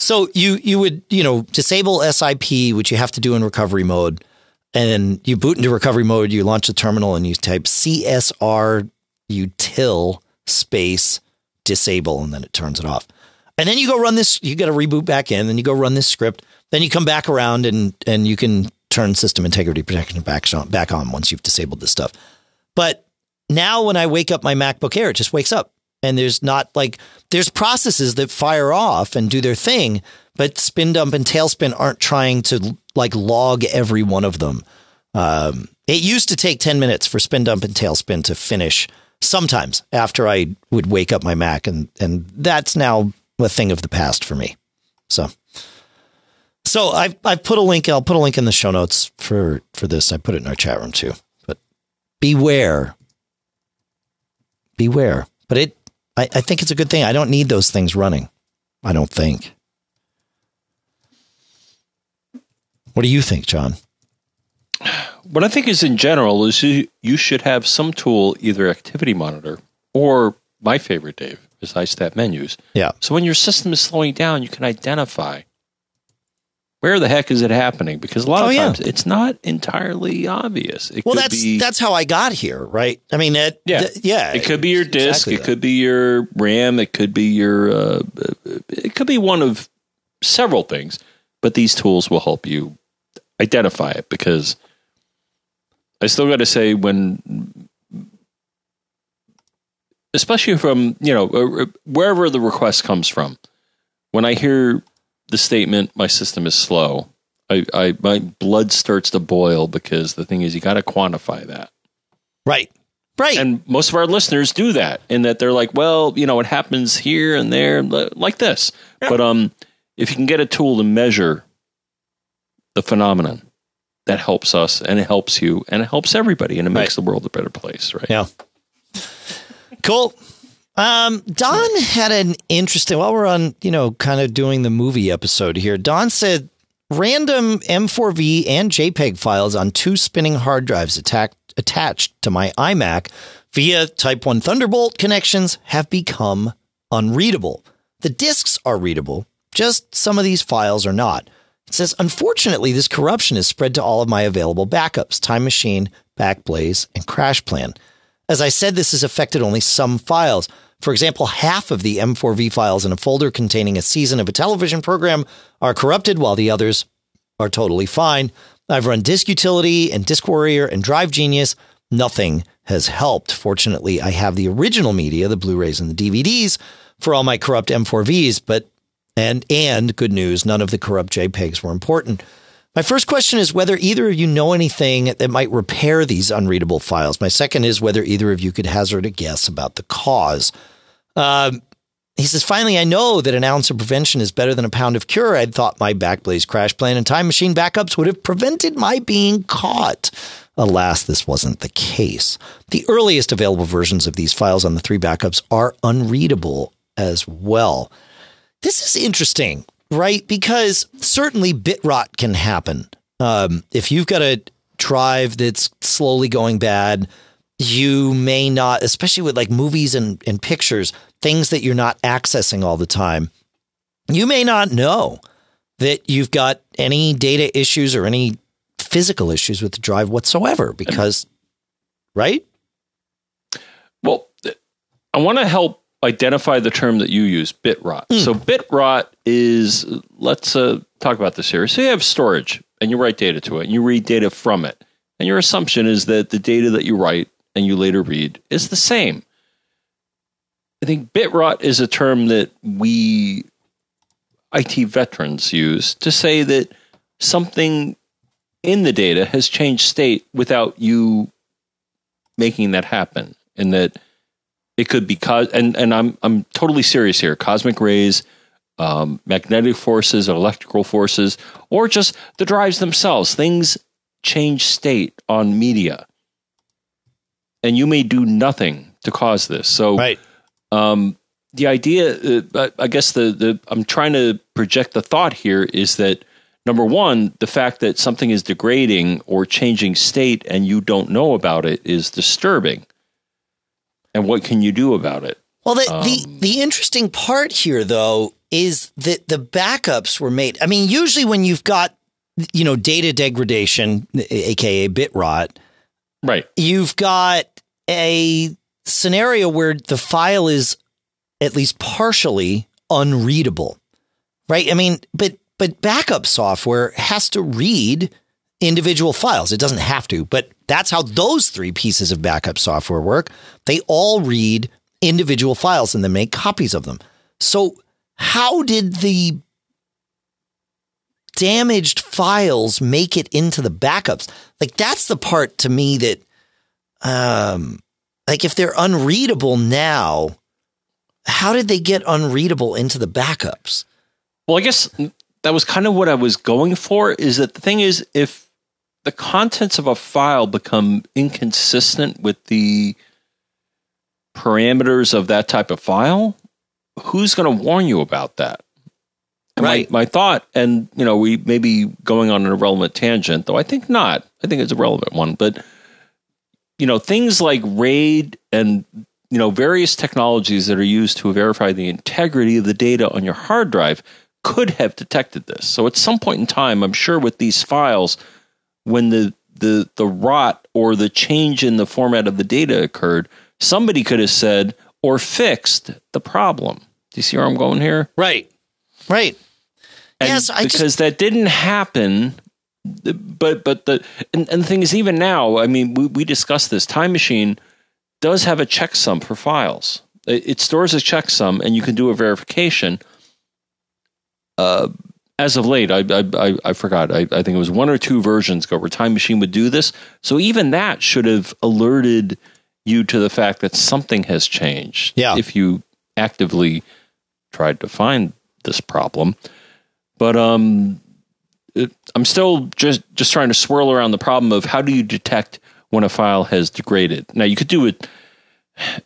So you you would, you know, disable S I P, which you have to do in recovery mode, and then you boot into recovery mode, you launch the terminal and you type C S R util space disable, and then it turns it off. And then you go run this, you got to reboot back in, then you go run this script, then you come back around and and you can turn system integrity protection back on, back on once you've disabled this stuff. But now when I wake up my MacBook Air, it just wakes up, and there's not like, there's processes that fire off and do their thing, but Spin Dump and Tailspin aren't trying to like log every one of them. Um, it used to take ten minutes for Spin Dump and Tailspin to finish sometimes after I would wake up my Mac, and, and that's now a thing of the past for me. So, so I've, I've put a link, I'll put a link in the show notes for, for this. I put it in our chat room too, but beware, beware, but it, I, I think it's a good thing. I don't need those things running. I don't think. What do you think, John? What I think is in general is you, you should have some tool, either activity monitor or my favorite, Dave, is iStat menus. Yeah. So when your system is slowing down, you can identify where the heck is it happening? Because a lot oh, of times yeah. it's not entirely obvious. It well, could that's be, that's how I got here, right? I mean, it, yeah. Th- yeah, it could be your disk, exactly it that. could be your RAM, it could be your, uh, it could be one of several things. But these tools will help you identify it, because I still got to say, when, especially from, you know, wherever the request comes from, when I hear the statement, my system is slow, I, I my blood starts to boil, because the thing is, you got to quantify that. Right. Right. And most of our listeners do that, in that they're like, well, you know, it happens here and there, like this. Yeah. But um, if you can get a tool to measure the phenomenon, that helps us, and it helps you, and it helps everybody, and it right. makes the world a better place. Right. Yeah. Cool. Um, Don had an interesting, while we're on, you know, kind of doing the movie episode here, Don said random M four V and JPEG files on two spinning hard drives attacked, attached to my iMac via Type one Thunderbolt connections have become unreadable. The disks are readable, just some of these files are not. It says, unfortunately, this corruption is spread to all of my available backups, Time Machine, Backblaze, and CrashPlan. As I said, this has affected only some files. For example, half of the M four V files in a folder containing a season of a television program are corrupted, while the others are totally fine. I've run Disk Utility and Disk Warrior and Drive Genius. Nothing has helped. Fortunately, I have the original media, the Blu-rays and the D V Ds for all my corrupt M four Vs, but and and good news, none of the corrupt JPEGs were important. My first question is whether either of you know anything that might repair these unreadable files. My second is whether either of you could hazard a guess about the cause. Um, he says, finally, I know that an ounce of prevention is better than a pound of cure. I'd thought my Backblaze, CrashPlan, and Time Machine backups would have prevented my being caught. Alas, this wasn't the case. The earliest available versions of these files on the three backups are unreadable as well. This is interesting. Right, because certainly bit rot can happen. Um, if you've got a drive that's slowly going bad, you may not, especially with like movies and, and pictures, things that you're not accessing all the time, you may not know that you've got any data issues or any physical issues with the drive whatsoever, because, right? Well, I want to help identify the term that you use, bit rot. Mm. So bit rot is, let's uh, talk about this here. So you have storage and you write data to it and you read data from it. And your assumption is that the data that you write and you later read is the same. I think bit rot is a term that we I T veterans use to say that something in the data has changed state without you making that happen. And that it could be, co- and, and I'm I'm totally serious here, cosmic rays, um, magnetic forces, electrical forces, or just the drives themselves. Things change state on media. And you may do nothing to cause this. So right. um, the idea, uh, I guess the, the I'm trying to project the thought here is that, number one, the fact that something is degrading or changing state and you don't know about it is disturbing. And what can you do about it? Well, the, um, the the interesting part here, though, is that the backups were made. I mean, usually when you've got, you know, data degradation, a k a bit rot, right? You've got a scenario where the file is at least partially unreadable, right? I mean, but but backup software has to read individual files. It doesn't have to, but that's how those three pieces of backup software work. They all read individual files and then make copies of them. So how did the damaged files make it into the backups? Like, that's the part to me that, um, like, if they're unreadable now, how did they get unreadable into the backups? Well, I guess that was kind of what I was going for, is that the thing is, if the contents of a file become inconsistent with the parameters of that type of file, who's going to warn you about that? Right. My, my thought, and you know, we may be going on an irrelevant tangent, though I think not. I think it's a relevant one. But you know, things like RAID and you know various technologies that are used to verify the integrity of the data on your hard drive could have detected this. So at some point in time, I'm sure with these files, when the the the rot or the change in the format of the data occurred, somebody could have said or fixed the problem. Do you see where I'm going here? Right. Right. And yes, I because just... that didn't happen. But but the and, and the thing is, even now, I mean, we, we discussed this. Time Machine does have a checksum for files. It, it stores a checksum, and you can do a verification. Uh, as of late, I I, I, I forgot. I, I think it was one or two versions ago where Time Machine would do this. So even that should have alerted you to the fact that something has changed. Yeah. If you actively tried to find this problem. But um it, I'm still just just trying to swirl around the problem of how do you detect when a file has degraded. Now you could do it,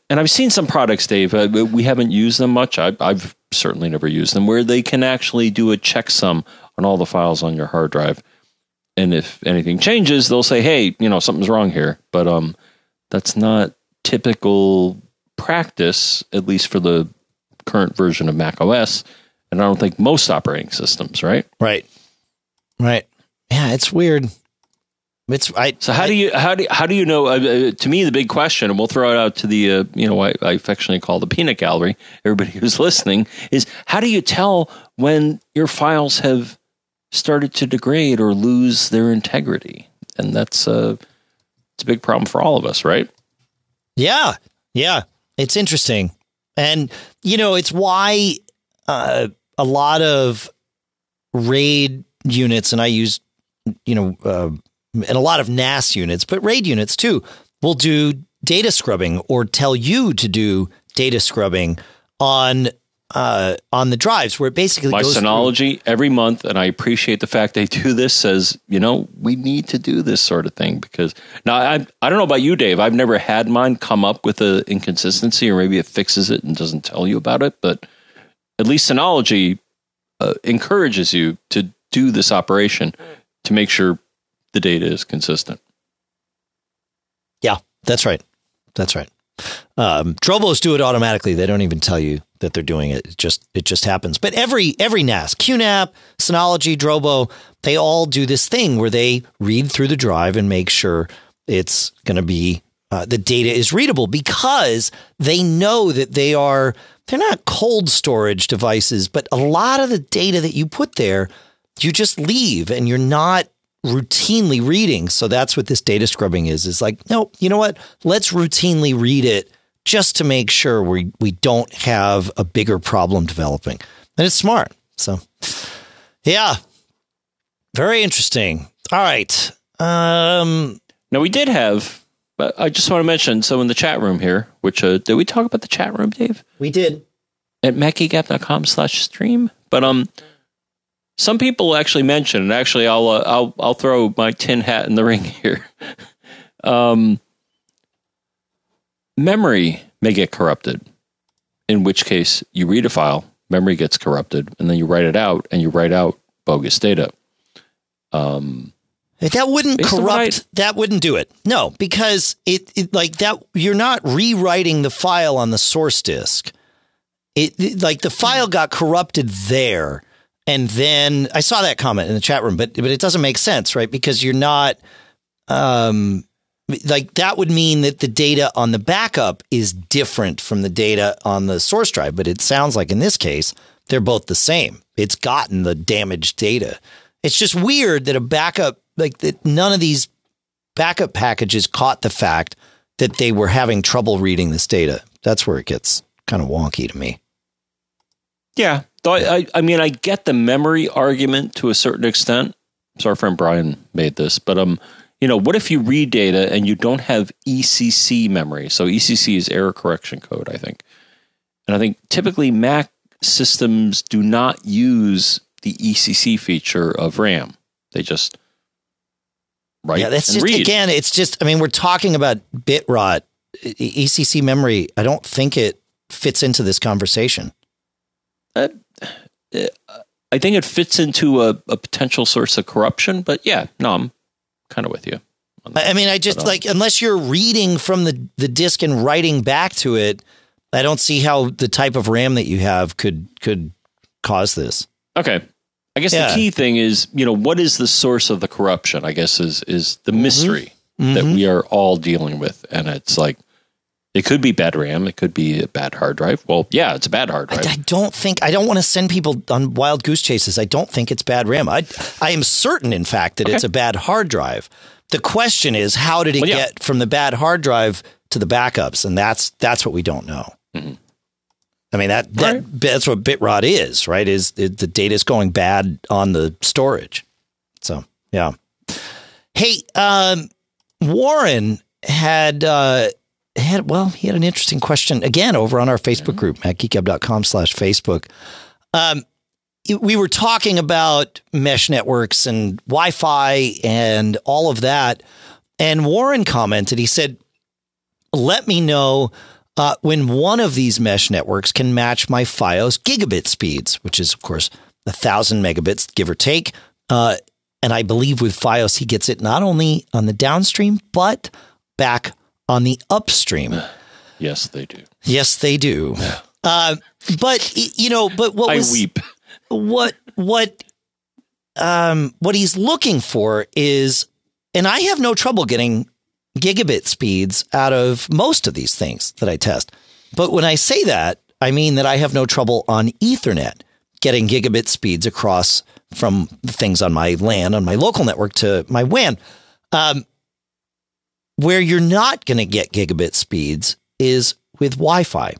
and I've seen some products, Dave, uh, we haven't used them much, I, I've certainly never used them, where they can actually do a checksum on all the files on your hard drive, and if anything changes they'll say, hey, you know, something's wrong here. But um that's not typical practice, at least for the current version of macOS. And I don't think most operating systems, right? Right, right. Yeah, it's weird. It's I. So how I, do you how do how do you know? Uh, to me, the big question, and we'll throw it out to the uh, you know I, I affectionately call the peanut gallery, everybody who's listening, is how do you tell when your files have started to degrade or lose their integrity? And that's a uh, it's a big problem for all of us, right? Yeah, yeah. It's interesting, and you know, it's why. Uh, A lot of RAID units, and I use, you know, uh, and a lot of N A S units, but RAID units too, will do data scrubbing or tell you to do data scrubbing on uh, on the drives, where it basically My goes Synology through. Every month, and I appreciate the fact they do this, says, you know, we need to do this sort of thing. Because now, I, I don't know about you, Dave, I've never had mine come up with an inconsistency, or maybe it fixes it and doesn't tell you about it, but... At least Synology uh, encourages you to do this operation to make sure the data is consistent. Yeah, that's right. That's right. Um, Trobos do it automatically. They don't even tell you that they're doing it. It just it just happens. But every every N A S, QNAP, Synology, Drobo, they all do this thing where they read through the drive and make sure it's going to be uh, the data is readable, because they know that they are. They're not cold storage devices, but a lot of the data that you put there, you just leave and you're not routinely reading. So that's what this data scrubbing is. It's like, no, you know what? Let's routinely read it just to make sure we, we don't have a bigger problem developing. And it's smart. So, yeah, very interesting. All right. Um, now, we did have... But I just want to mention, so in the chat room here, which uh, did we talk about the chat room, Dave? We did. At macgeekapp dot com slash stream. But um, some people actually mentioned, and actually I'll uh, I'll I'll throw my tin hat in the ring here. um, memory may get corrupted, in which case you read a file, memory gets corrupted, and then you write it out, and you write out bogus data. Um. That wouldn't Based corrupt. Right. That wouldn't do it. No, because it, it like that. You're not rewriting the file on the source disk. It, it like the file got corrupted there. And then I saw that comment in the chat room, but but it doesn't make sense. Right. Because you're not um, like that would mean that the data on the backup is different from the data on the source drive. But it sounds like in this case, they're both the same. It's gotten the damaged data. It's just weird that a backup. Like that, none of these backup packages caught the fact that they were having trouble reading this data. That's where it gets kind of wonky to me. Yeah. Though I, I, I mean, I get the memory argument to a certain extent. So our friend Brian made this, but, um, you know, what if you read data and you don't have E C C memory? So E C C is error correction code, I think. And I think typically Mac systems do not use the E C C feature of RAM. They just... Right. Yeah, that's just read. Again, it's just I mean, we're talking about bit rot E C C memory, I don't think it fits into this conversation. Uh, I think it fits into a, a potential source of corruption, but yeah, no, I'm kind of with you. I mean, I just but, um, like, unless you're reading from the, the disk and writing back to it, I don't see how the type of RAM that you have could, could cause this. Okay. I guess yeah. the key thing is, you know, what is the source of the corruption, I guess, is, is the mystery mm-hmm. that we are all dealing with. And it's like, it could be bad RAM. It could be a bad hard drive. Well, yeah, it's a bad hard drive. I, I don't think, I don't want to send people on wild goose chases. I don't think it's bad RAM. I, I am certain, in fact, that okay. it's a bad hard drive. The question is, how did it well, yeah. get from the bad hard drive to the backups? And that's, that's what we don't know. Mm-hmm. I mean, that, that right. that's what BitRot is, right? Is it, the data is going bad on the storage. So, yeah. Hey, um, Warren had, uh, had, well, he had an interesting question again over on our Facebook group, mac geek hub dot com slash Facebook. Um, it, we were talking about mesh networks and Wi-Fi and all of that. And Warren commented, he said, let me know Uh, when one of these mesh networks can match my Fios gigabit speeds, which is, of course, a thousand megabits, give or take. Uh, and I believe with Fios, he gets it not only on the downstream, but back on the upstream. Yes, they do. Yes, they do. uh, but, you know, but what I was, weep. What what um, what he's looking for is, and I have no trouble getting gigabit speeds out of most of these things that I test. But when I say that, I mean that I have no trouble on Ethernet getting gigabit speeds across from the things on my LAN, on my local network to my W A N. Um, where you're not going to get gigabit speeds is with Wi-Fi.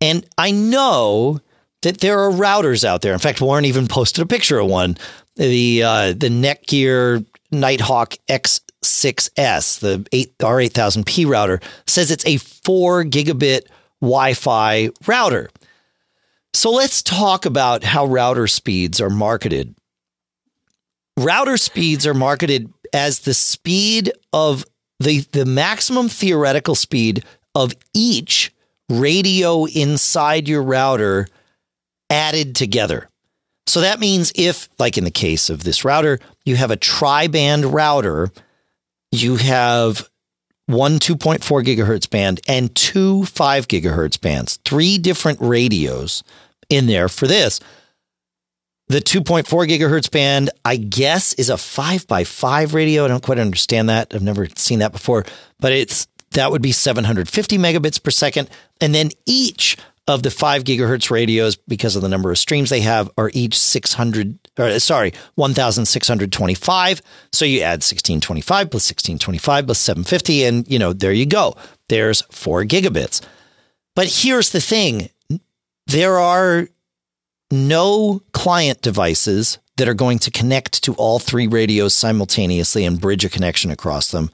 And I know that there are routers out there. In fact, Warren even posted a picture of one, the uh, the Netgear Nighthawk X six S, the eight, our eight thousand P router, says it's a four gigabit Wi-Fi router. So let's talk about how router speeds are marketed. Router speeds are marketed as the speed of the, the maximum theoretical speed of each radio inside your router added together. So that means if, like in the case of this router, you have a tri-band router, you have one two point four gigahertz band and two five gigahertz bands, three different radios in there for this. The two point four gigahertz band, I guess, is a five by five radio. I don't quite understand that. I've never seen that before, but it's, that would be seven hundred fifty megabits per second. And then each of the five gigahertz radios, because of the number of streams they have, are each six hundred, or sorry, one thousand six hundred twenty-five. So you add sixteen twenty-five plus sixteen twenty-five plus seven fifty. And, you know, there you go. There's four gigabits. But here's the thing. There are no client devices that are going to connect to all three radios simultaneously and bridge a connection across them.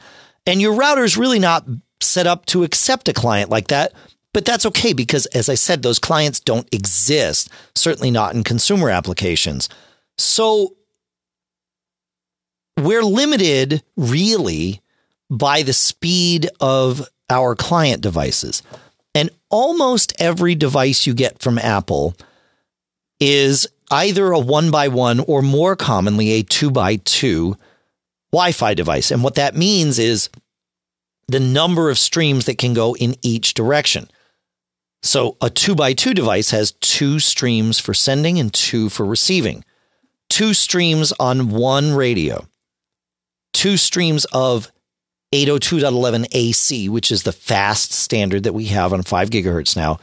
And your router is really not set up to accept a client like that. But that's okay, because as I said, those clients don't exist, certainly not in consumer applications. So we're limited really by the speed of our client devices. And almost every device you get from Apple is either a one by one or more commonly a two by two Wi-Fi device. And what that means is the number of streams that can go in each direction. So a two by two device has two streams for sending and two for receiving, two streams on one radio, two streams of eight oh two dot eleven A C, which is the fast standard that we have on five gigahertz now.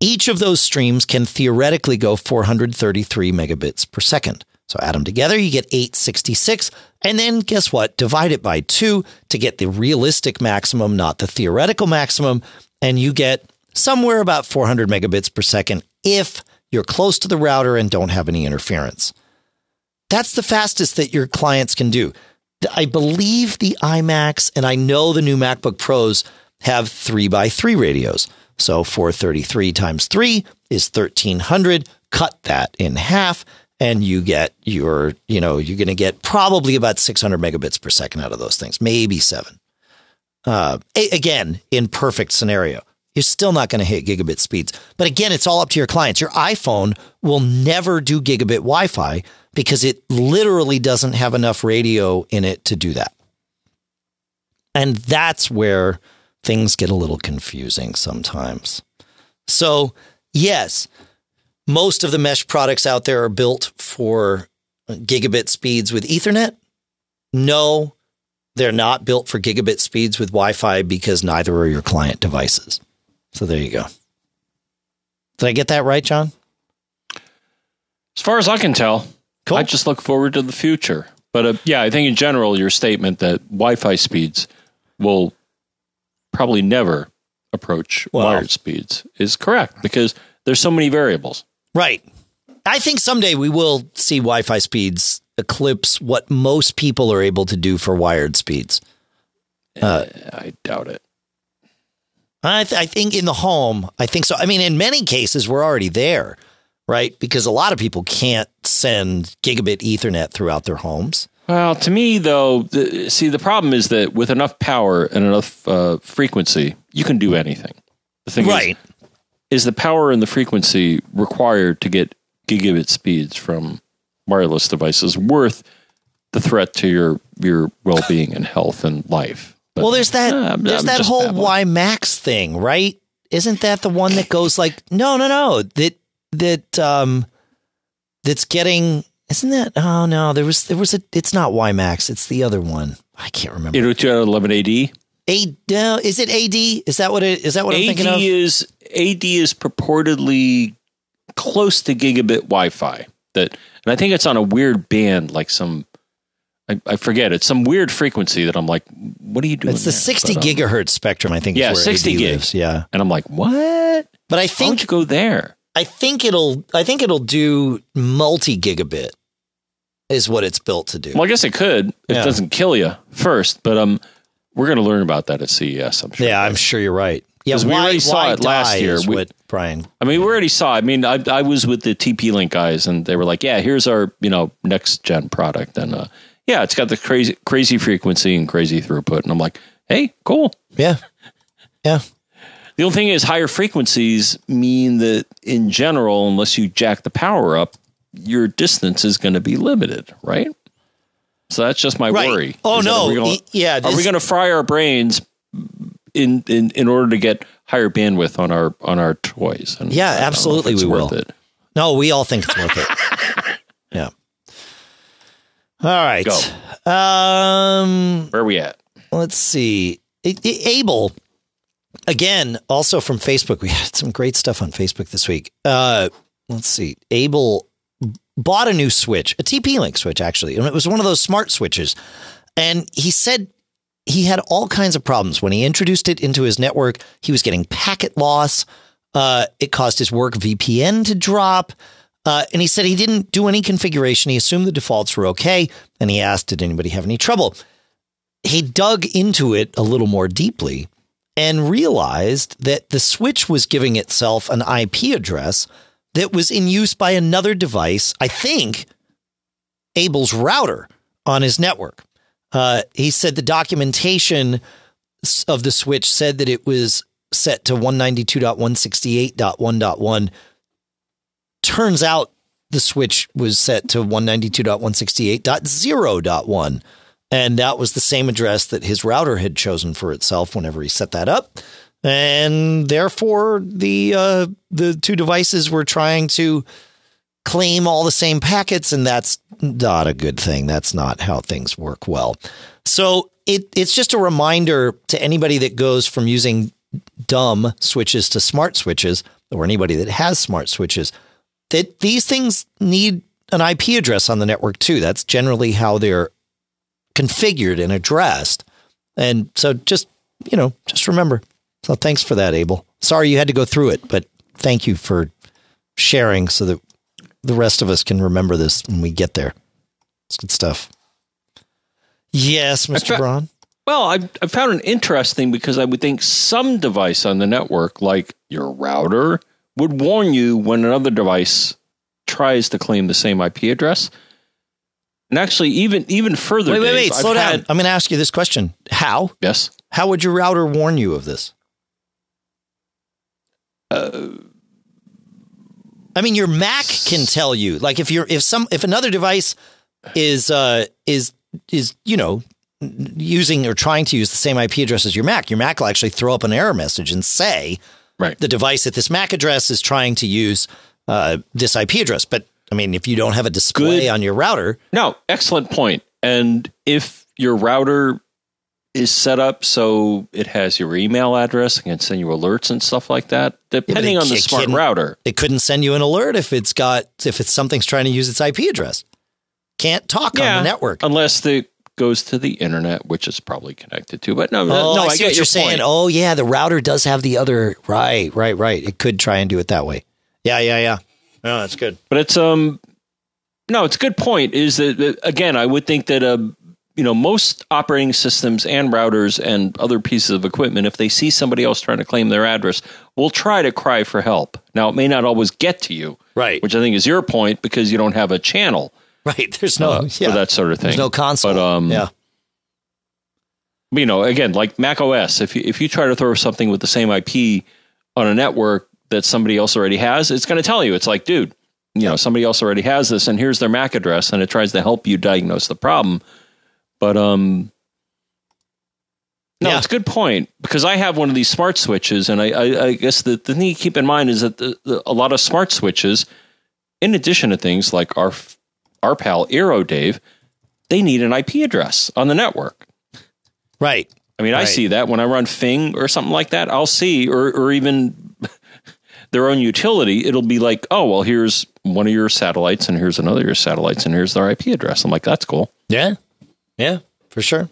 Each of those streams can theoretically go four hundred thirty-three megabits per second. So add them together, you get eight sixty-six. And then guess what? Divide it by two to get the realistic maximum, not the theoretical maximum. And you get somewhere about four hundred megabits per second if you're close to the router and don't have any interference. That's the fastest that your clients can do. I believe the iMacs, and I know the new MacBook Pros have three by three radios. So four thirty-three times three is thirteen hundred. Cut that in half and you get your, you know, you're going to get probably about six hundred megabits per second out of those things, maybe seven. Uh, a- again, in perfect scenario, you're still not going to hit gigabit speeds. But again, it's all up to your clients. Your iPhone will never do gigabit Wi-Fi because it literally doesn't have enough radio in it to do that. And that's where things get a little confusing sometimes. So, yes, most of the mesh products out there are built for gigabit speeds with Ethernet. No, they're not built for gigabit speeds with Wi-Fi because neither are your client devices. So there you go. Did I get that right, John? As far as I can tell, cool. I just look forward to the future. But uh, yeah, I think in general, your statement that Wi-Fi speeds will probably never approach well, wired speeds is correct because there's so many variables. Right. I think someday we will see Wi-Fi speeds eclipse what most people are able to do for wired speeds. Uh, I doubt it. I, th- I think in the home, I think so. I mean, in many cases, we're already there, right? Because a lot of people can't send gigabit Ethernet throughout their homes. Well, to me, though, the, see, the problem is that with enough power and enough uh, frequency, you can do anything. The thing right. is, is the power and the frequency required to get gigabit speeds from wireless devices worth the threat to your, your well-being and health and life? But, well, there's that uh, there's I'm that whole why Max thing, right? Isn't that the one that goes like, no, no, no, that that um, that's getting, isn't that? Oh no, there was there was a. It's not why Max, it's the other one. I can't remember. eight oh two dot eleven A D A, no, is it A D? Is that what it is? That what A D I'm thinking of? Is A D is purportedly close to gigabit Wi-Fi. That, and I think it's on a weird band, like some. I, I forget. It's some weird frequency that I'm like, what are you doing? It's the there? sixty but, um, gigahertz spectrum, I think. Yeah, is where sixty A D gigs. Lives. Yeah. And I'm like, what? But I think you go there. I think it'll I think it'll do multi gigabit is what it's built to do. Well, I guess it could. It yeah. doesn't kill you first, but um we're going to learn about that at C E S, I'm sure. Yeah, I'm sure you're right. Yeah, why, we already saw it last year we, with Brian. I mean, we already saw. I mean, I I was with the T P-Link guys and they were like, "Yeah, here's our, you know, next gen product." And uh yeah, it's got the crazy crazy frequency and crazy throughput. And I'm like, hey, cool. Yeah. Yeah. The only thing is higher frequencies mean that in general, unless you jack the power up, your distance is going to be limited, right? So that's just my right. worry. Oh, is no. Are we gonna, yeah. This- are we going to fry our brains in, in, in order to get higher bandwidth on our on our toys? And yeah, absolutely we will. It. No, we all think it's worth it. Yeah. All right. Go. Um, Where are we at? Let's see. It, it, Abel, again, also from Facebook. We had some great stuff on Facebook this week. Uh, let's see. Abel bought a new switch, a T P-Link switch, actually. And it was one of those smart switches. And he said he had all kinds of problems. When he introduced it into his network, he was getting packet loss. Uh, it caused his work V P N to drop. Uh, and he said he didn't do any configuration. He assumed the defaults were okay. And he asked, did anybody have any trouble? He dug into it a little more deeply and realized that the switch was giving itself an I P address that was in use by another device, I think, Abel's router on his network. Uh, he said the documentation of the switch said that it was set to one ninety-two dot one sixty-eight dot one dot one. Turns out the switch was set to one ninety-two dot one sixty-eight dot zero dot one. And that was the same address that his router had chosen for itself whenever he set that up. And therefore, the uh, the two devices were trying to claim all the same packets. And that's not a good thing. That's not how things work well. So it it's just a reminder to anybody that goes from using dumb switches to smart switches, or anybody that has smart switches, that these things need an I P address on the network too. That's generally how they're configured and addressed. And so just, you know, just remember. So thanks for that, Abel. Sorry you had to go through it, but thank you for sharing so that the rest of us can remember this when we get there. It's good stuff. Yes, Mister Fa- Braun. Well, I, I found it interesting because I would think some device on the network, like your router, would warn you when another device tries to claim the same I P address. And actually, even even further. Wait, wait, wait. Dave, slow I've down. Had... I'm going to ask you this question. How? Yes. How would your router warn you of this? Uh, I mean, your Mac can tell you. Like, if you're if some if another device is uh, is is you know using or trying to use the same I P address as your Mac, your Mac will actually throw up an error message and say, right, the device at this M A C address is trying to use uh, this I P address. But I mean, if you don't have a display Good. on your router. No, excellent point. And if your router is set up so it has your email address and can send you alerts and stuff like that, depending yeah, it, on the smart router. It couldn't send you an alert if it's got if it's something's trying to use its I P address. Can't talk yeah, on the network. Unless the goes to the internet, which is probably connected to, but no, oh, no, I, I get what you're saying. Point. Oh yeah. The router does have the other. Right, right, right. It could try and do it that way. Yeah, yeah, yeah. No, that's good. But it's, um, no, it's a good point is that, again, I would think that, uh, you know, most operating systems and routers and other pieces of equipment, if they see somebody else trying to claim their address, will try to cry for help. Now it may not always get to you, right? Which I think is your point because you don't have a channel. Right, there's no uh, yeah. for that sort of thing. There's no console. But, um, yeah, you know, again, like macOS, if you, if you try to throw something with the same I P on a network that somebody else already has, it's going to tell you. It's like, dude, you yeah. know, somebody else already has this, and here's their M A C address, and it tries to help you diagnose the problem. But um, no, yeah. it's a good point because I have one of these smart switches, and I, I, I guess the, the thing you keep in mind is that the, the, a lot of smart switches, in addition to things like our our pal Eero Dave, they need an I P address on the network. Right. I mean, right. I see that when I run Fing or something like that, I'll see, or, or even their own utility, it'll be like, oh, well, here's one of your satellites and here's another of your satellites and here's their I P address. I'm like, that's cool. Yeah. Yeah, for sure.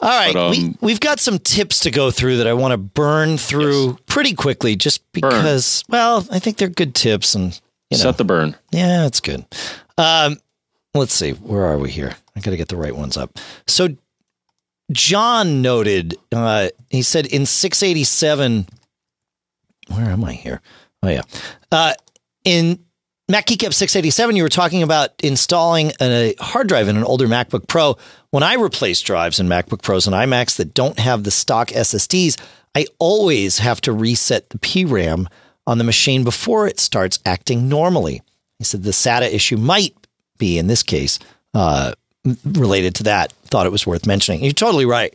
All right. But, um, we, we've got some tips to go through that I want to burn through yes. pretty quickly just because, burn. well, I think they're good tips and, you know. Set the burn. Yeah, that's good. Um, let's see. Where are we here? I got to get the right ones up. So John noted, uh, he said in six eighty-seven, where am I here? Oh, yeah. Uh, in MacGeekab six eighty-seven, you were talking about installing a hard drive in an older MacBook Pro. When I replace drives in MacBook Pros and iMacs that don't have the stock S S Ds, I always have to reset the P RAM on the machine before it starts acting normally. He said the SATA issue might be, in this case, uh, related to that. Thought it was worth mentioning. You're totally right.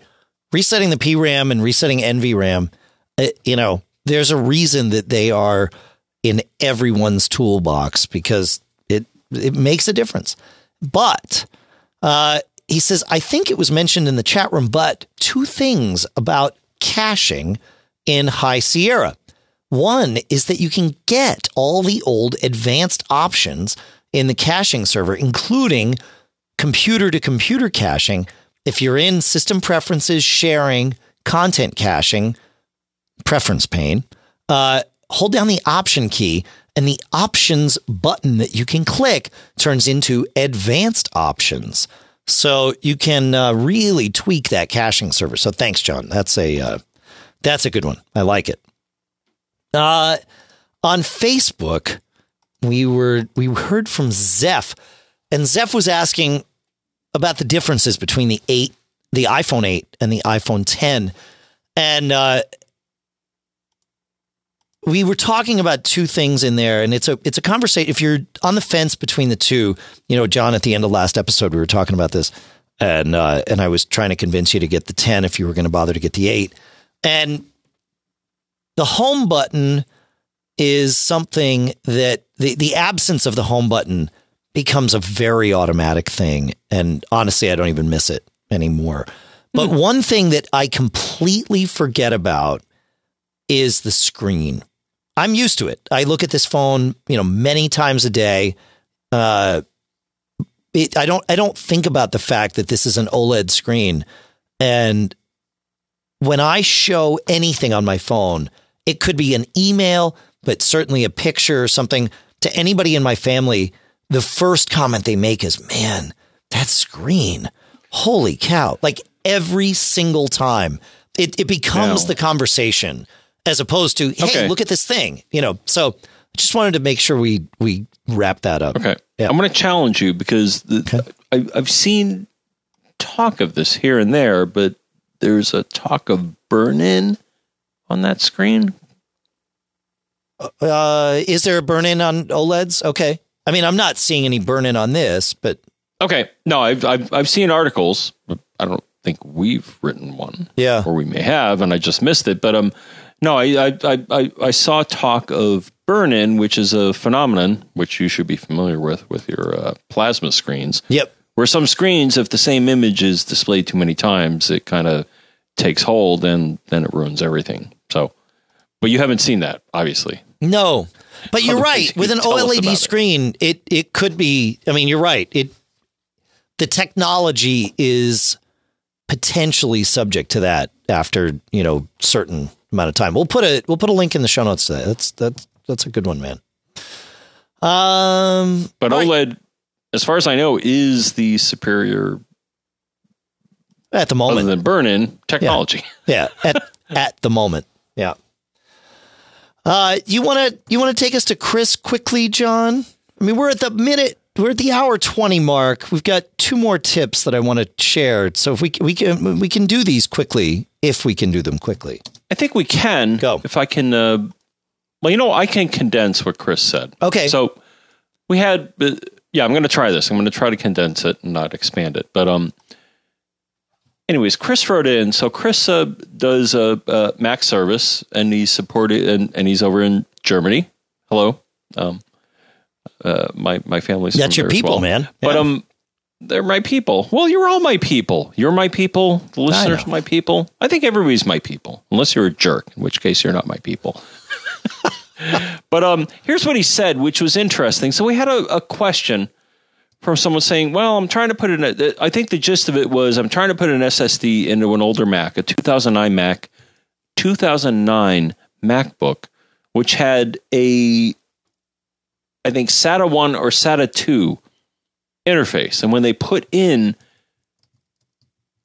Resetting the P RAM and resetting N V RAM, it, you know, there's a reason that they are in everyone's toolbox because it, it makes a difference. But uh, he says, I think it was mentioned in the chat room, but two things about caching in High Sierra. One is that you can get all the old advanced options in the caching server, including computer-to-computer caching. If you're in System Preferences, Sharing, Content Caching, Preference Pane, uh, hold down the Option key, and the Options button that you can click turns into Advanced Options. So you can uh, really tweak that caching server. So thanks, John. That's a uh, that's a good one. I like it. Uh, on Facebook, we were we heard from Zeph, and Zeph was asking about the differences between the eight, the iPhone eight, and the iPhone ten, and uh, we were talking about two things in there, and it's a it's a conversation. If you're on the fence between the two, you know, John, at the end of last episode, we were talking about this, and uh, and I was trying to convince you to get the ten if you were going to bother to get the eight, and the home button is something that the, the absence of the home button becomes a very automatic thing. And honestly, I don't even miss it anymore. But mm. one thing that I completely forget about is the screen. I'm used to it. I look at this phone, you know, many times a day. Uh, it, I don't I don't think about the fact that this is an OLED screen. And when I show anything on my phone, it could be an email, but certainly a picture or something to anybody in my family. The first comment they make is, man, that screen. Holy cow. Like every single time it, it becomes no. the conversation as opposed to, hey, okay. look at this thing, you know, so just wanted to make sure we we wrap that up. Okay. Yeah. I'm going to challenge you because the, okay. I, I've seen talk of this here and there, but there's a talk of burn-in on that screen. Uh, is there a burn-in on OLEDs? Okay. I mean, I'm not seeing any burn-in on this, but... Okay. No, I've, I've, I've seen articles. But I don't think we've written one. Yeah. Or we may have, and I just missed it. But um, no, I, I, I, I saw talk of burn-in, which is a phenomenon, which you should be familiar with, with your uh, plasma screens. Yep. Where some screens, if the same image is displayed too many times, it kind of takes hold, and then it ruins everything. So, but you haven't seen that, obviously. No, but you're right. With an OLED screen, it. it it could be. I mean, you're right. It the technology is potentially subject to that after, you know, certain amount of time. We'll put a we'll put a link in the show notes to that. That's that's that's a good one, man. Um, but OLED, right. as far as I know, is the superior at the moment other than burn-in technology. Yeah, yeah. at at the moment, yeah. Uh, you want to you want to take us to Chris quickly, John? I mean, we're at the minute, we're at the hour twenty mark. We've got two more tips that I want to share. So if we we can we can do these quickly, if we can do them quickly, I think we can. Go if I can. Uh, well, you know, I can condense what Chris said. Okay. So we had, uh, yeah, I'm going to try this. I'm going to try to condense it and not expand it. But um, anyways, Chris wrote in. So Chris uh, does a, a Mac service, and he's supported, and, and he's over in Germany. Hello, um, uh, my my family's that's from your there people, as well. Man. But yeah. um, they're my people. Well, you're all my people. You're my people. The listeners, my people. I think everybody's my people, unless you're a jerk, in which case you're not my people. But um, here's what he said, which was interesting. So we had a, a question from someone saying, well, I'm trying to put in a, I think the gist of it was, I'm trying to put an S S D into an older Mac, a two thousand nine Mac, two thousand nine MacBook, which had a, I think SATA one or SATA two interface. And when they put in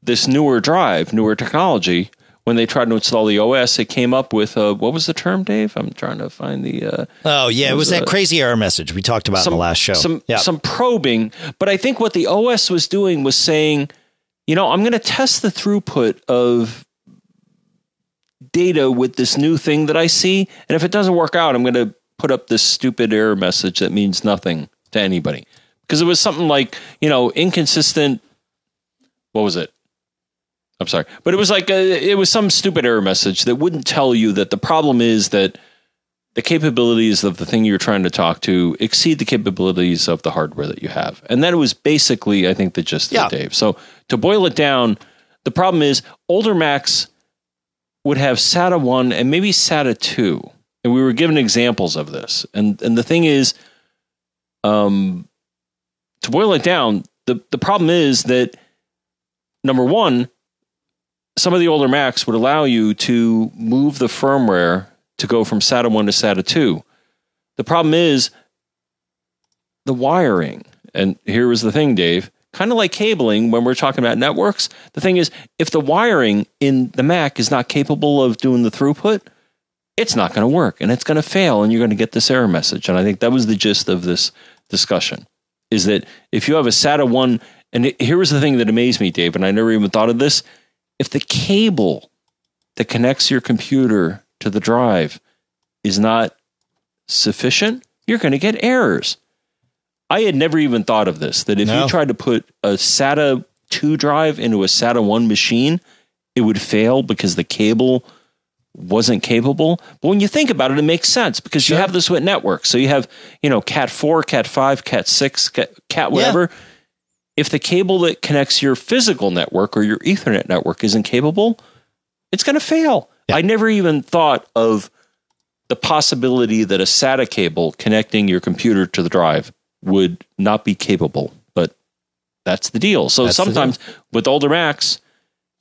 this newer drive, newer technology, when they tried to install the O S, it came up with, a, what was the term, Dave? I'm trying to find the... Uh, oh, yeah, it was, it was that a, crazy error message we talked about some, in the last show. Some, yeah. some probing, but I think what the O S was doing was saying, you know, I'm going to test the throughput of data with this new thing that I see, and if it doesn't work out, I'm going to put up this stupid error message that means nothing to anybody. Because it was something like, you know, inconsistent... What was it? I'm sorry, but it was like a, it was some stupid error message that wouldn't tell you that the problem is that the capabilities of the thing you're trying to talk to exceed the capabilities of the hardware that you have. And that was basically, I think, the gist yeah. of Dave. So to boil it down, the problem is older Macs would have SATA one and maybe SATA two. And we were given examples of this. And and the thing is, um, to boil it down, the, the problem is that, number one, some of the older Macs would allow you to move the firmware to go from SATA one to SATA two. The problem is the wiring. And here was the thing, Dave, kind of like cabling when we're talking about networks. The thing is, if the wiring in the Mac is not capable of doing the throughput, it's not going to work and it's going to fail. And you're going to get this error message. And I think that was the gist of this discussion, is that if you have a SATA one, and it, here was the thing that amazed me, Dave, and I never even thought of this. If the cable that connects your computer to the drive is not sufficient, you're going to get errors. I had never even thought of this, that if no. you tried to put a SATA two drive into a SATA one machine, it would fail because the cable wasn't capable. But when you think about it, it makes sense because sure. you have this with networks. So you have, you know, Cat four, Cat five, Cat six, Cat, Cat whatever. Yeah. If the cable that connects your physical network or your Ethernet network isn't capable, it's going to fail. Yeah. I never even thought of the possibility that a SATA cable connecting your computer to the drive would not be capable, but that's the deal. So that's sometimes deal. With older Macs,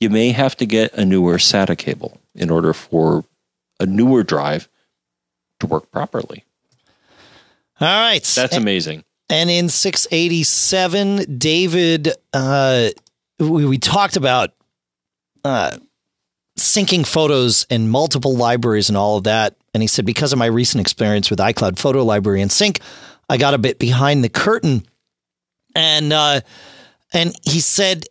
you may have to get a newer SATA cable in order for a newer drive to work properly. All right. That's and- amazing. And in six eighty-seven, David, uh, we, we talked about uh, syncing photos in multiple libraries and all of that. And he said, because of my recent experience with iCloud Photo Library and Sync, I got a bit behind the curtain. And uh, and he said,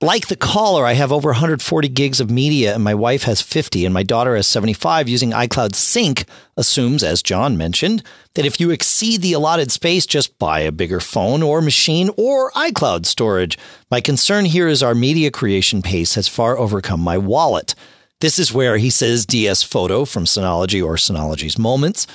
like the caller, I have over one hundred forty gigs of media, and my wife has fifty, and my daughter has seventy-five. Using iCloud Sync assumes, as John mentioned, that if you exceed the allotted space, just buy a bigger phone or machine or iCloud storage. My concern here is our media creation pace has far overcome my wallet. This is where, he says, D S Photo from Synology or Synology's Moments,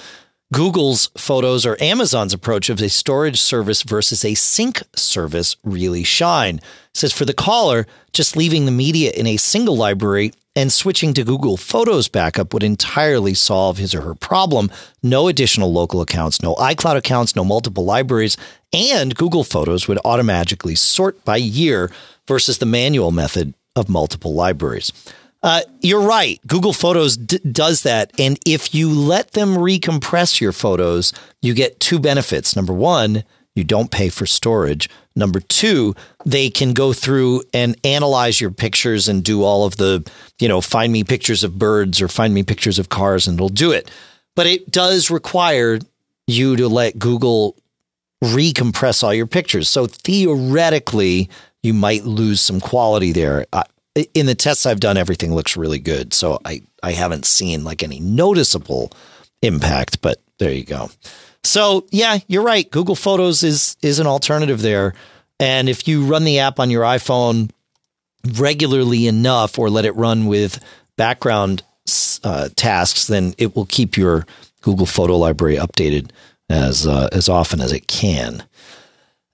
Google's Photos, or Amazon's approach of a storage service versus a sync service really shine. It says for the caller, just leaving the media in a single library and switching to Google Photos backup would entirely solve his or her problem. No additional local accounts, no iCloud accounts, no multiple libraries, and Google Photos would automatically sort by year versus the manual method of multiple libraries. Uh, you're right. Google Photos d- does that. And if you let them recompress your photos, you get two benefits. Number one, you don't pay for storage. Number two, they can go through and analyze your pictures and do all of the, you know, find me pictures of birds or find me pictures of cars, and it'll do it. But it does require you to let Google recompress all your pictures. So theoretically, you might lose some quality there. I, In the tests I've done, everything looks really good. So I, I haven't seen like any noticeable impact, but there you go. So yeah, you're right. Google Photos is, is an alternative there. And if you run the app on your iPhone regularly enough, or let it run with background uh, tasks, then it will keep your Google Photo library updated as, uh, as often as it can.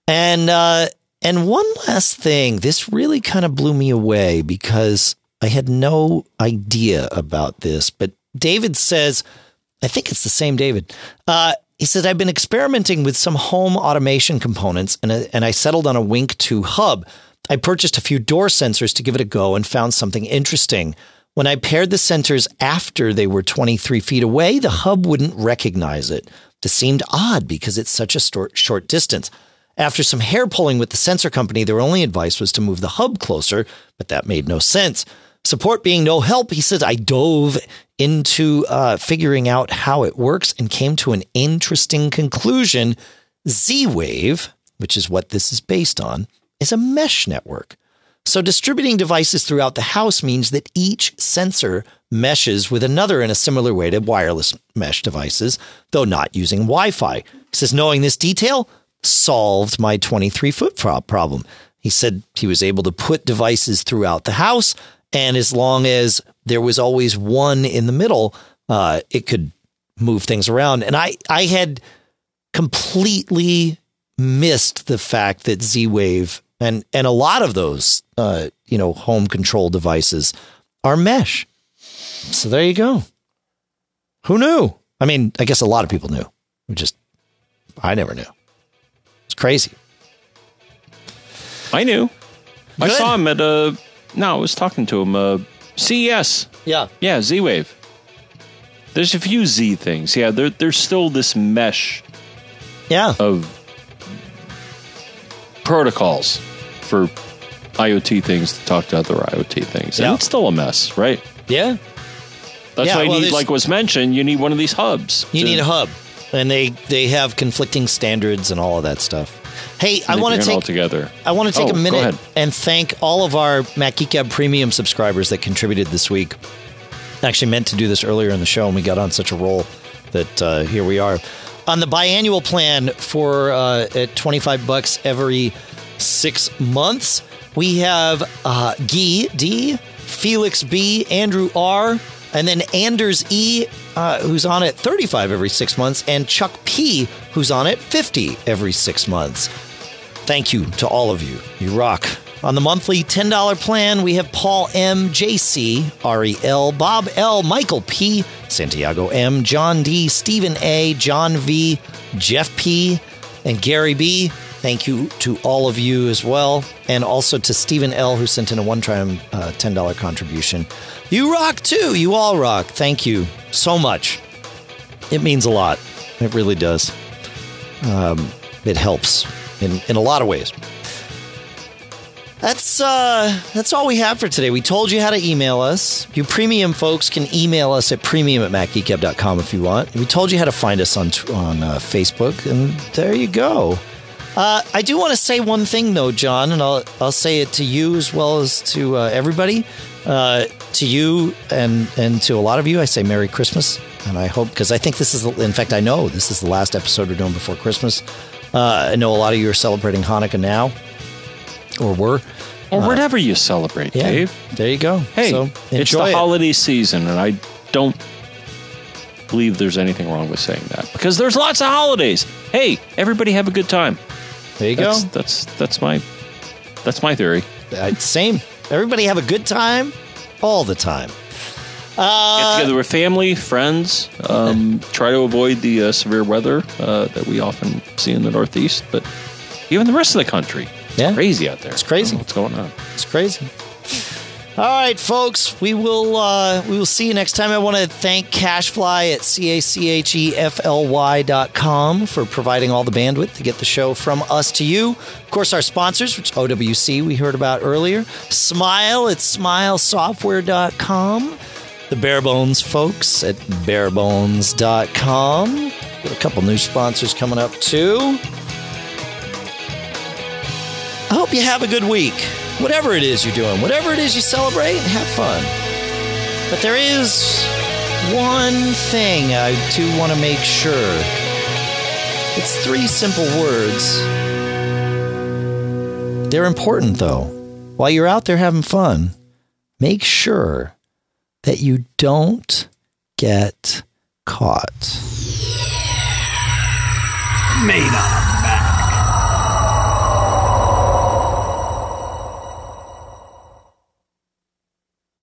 And, uh, And one last thing, this really kind of blew me away because I had no idea about this. But David says, I think it's the same David. Uh, he says, I've been experimenting with some home automation components, and, and I settled on a Wink two hub. I purchased a few door sensors to give it a go and found something interesting. When I paired the sensors after they were twenty-three feet away, the hub wouldn't recognize it. This seemed odd because it's such a short, short distance. After some hair pulling with the sensor company, their only advice was to move the hub closer, but that made no sense. Support being no help, he says, I dove into uh, figuring out how it works and came to an interesting conclusion. Z-Wave, which is what this is based on, is a mesh network. So distributing devices throughout the house means that each sensor meshes with another in a similar way to wireless mesh devices, though not using Wi-Fi. He says, knowing this detail solved my twenty-three foot problem. He said he was able to put devices throughout the house, and as long as there was always one in the middle, uh, it could move things around. And I, I had completely missed the fact that Z-Wave and, and a lot of those, uh, you know, home control devices are mesh. So there you go. Who knew? I mean, I guess a lot of people knew. We just, I never knew. Crazy. I knew. Good. I saw him at a. No, I was talking to him. Uh, C E S. Yeah. Yeah. Z-Wave. There's a few Z things. Yeah. There, there's still this mesh. Yeah. Of protocols for IoT things to talk to other IoT things, and yeah. It's still a mess, right? Yeah. That's yeah, why you well, need, like was mentioned, you need one of these hubs. You to, need a hub. And they, they have conflicting standards and all of that stuff. Hey, I want to take together. I want to take oh, a minute and thank all of our Mac Geek Gab Premium subscribers that contributed this week. I actually meant to do this earlier in the show, and we got on such a roll that uh, here we are on the biannual plan for uh, at twenty-five bucks every six months. We have uh, Guy D, Felix B, Andrew R. And then Anders E, uh, who's on at thirty-five every six months, and Chuck P, who's on at fifty every six months. Thank you to all of you. You rock. On the monthly ten dollar plan, we have Paul M, J C, R E L, Bob L, Michael P, Santiago M, John D, Stephen A, John V, Jeff P, and Gary B. Thank you to all of you as well. And also to Stephen L, who sent in a one-time uh, ten dollar contribution. You rock too. You all rock. Thank you so much. It means a lot. It really does. Um, it helps in, in a lot of ways. That's uh, that's all we have for today. We told you how to email us. You premium folks can email us at premium at macgeekab dot com if you want. We told you how to find us on on uh, Facebook, and there you go. Uh, I do want to say one thing, though, John, and I'll, I'll say it to you as well as to uh, everybody. Uh, to you and, and to a lot of you, I say Merry Christmas. And I hope, because I think this is, the, in fact, I know this is the last episode we're doing before Christmas. Uh, I know a lot of you are celebrating Hanukkah now. Or were. Or uh, whatever you celebrate, yeah, Dave. There you go. Hey, so it's the it. holiday season, and I don't believe there's anything wrong with saying that. Because there's lots of holidays. Hey, everybody have a good time. There you that's, go. That's that's my that's my theory. Uh, same. Everybody have a good time all the time. Uh, Get together with family, friends. Um, try to avoid the uh, severe weather uh, that we often see in the Northeast, but even the rest of the country. It's yeah. crazy out there. It's crazy. What's going on? It's crazy. All right, folks. We will uh, we will see you next time. I want to thank Cashfly at C A C H E F L Y dot com for providing all the bandwidth to get the show from us to you. Of course, our sponsors, which O W C we heard about earlier. Smile at smile software dot com. The Barebones folks at barebones dot com. Got a couple new sponsors coming up, too. I hope you have a good week. Whatever it is you're doing, whatever it is you celebrate, have fun. But there is one thing I do want to make sure. It's three simple words. They're important, though. While you're out there having fun, make sure that you don't get caught. Made up.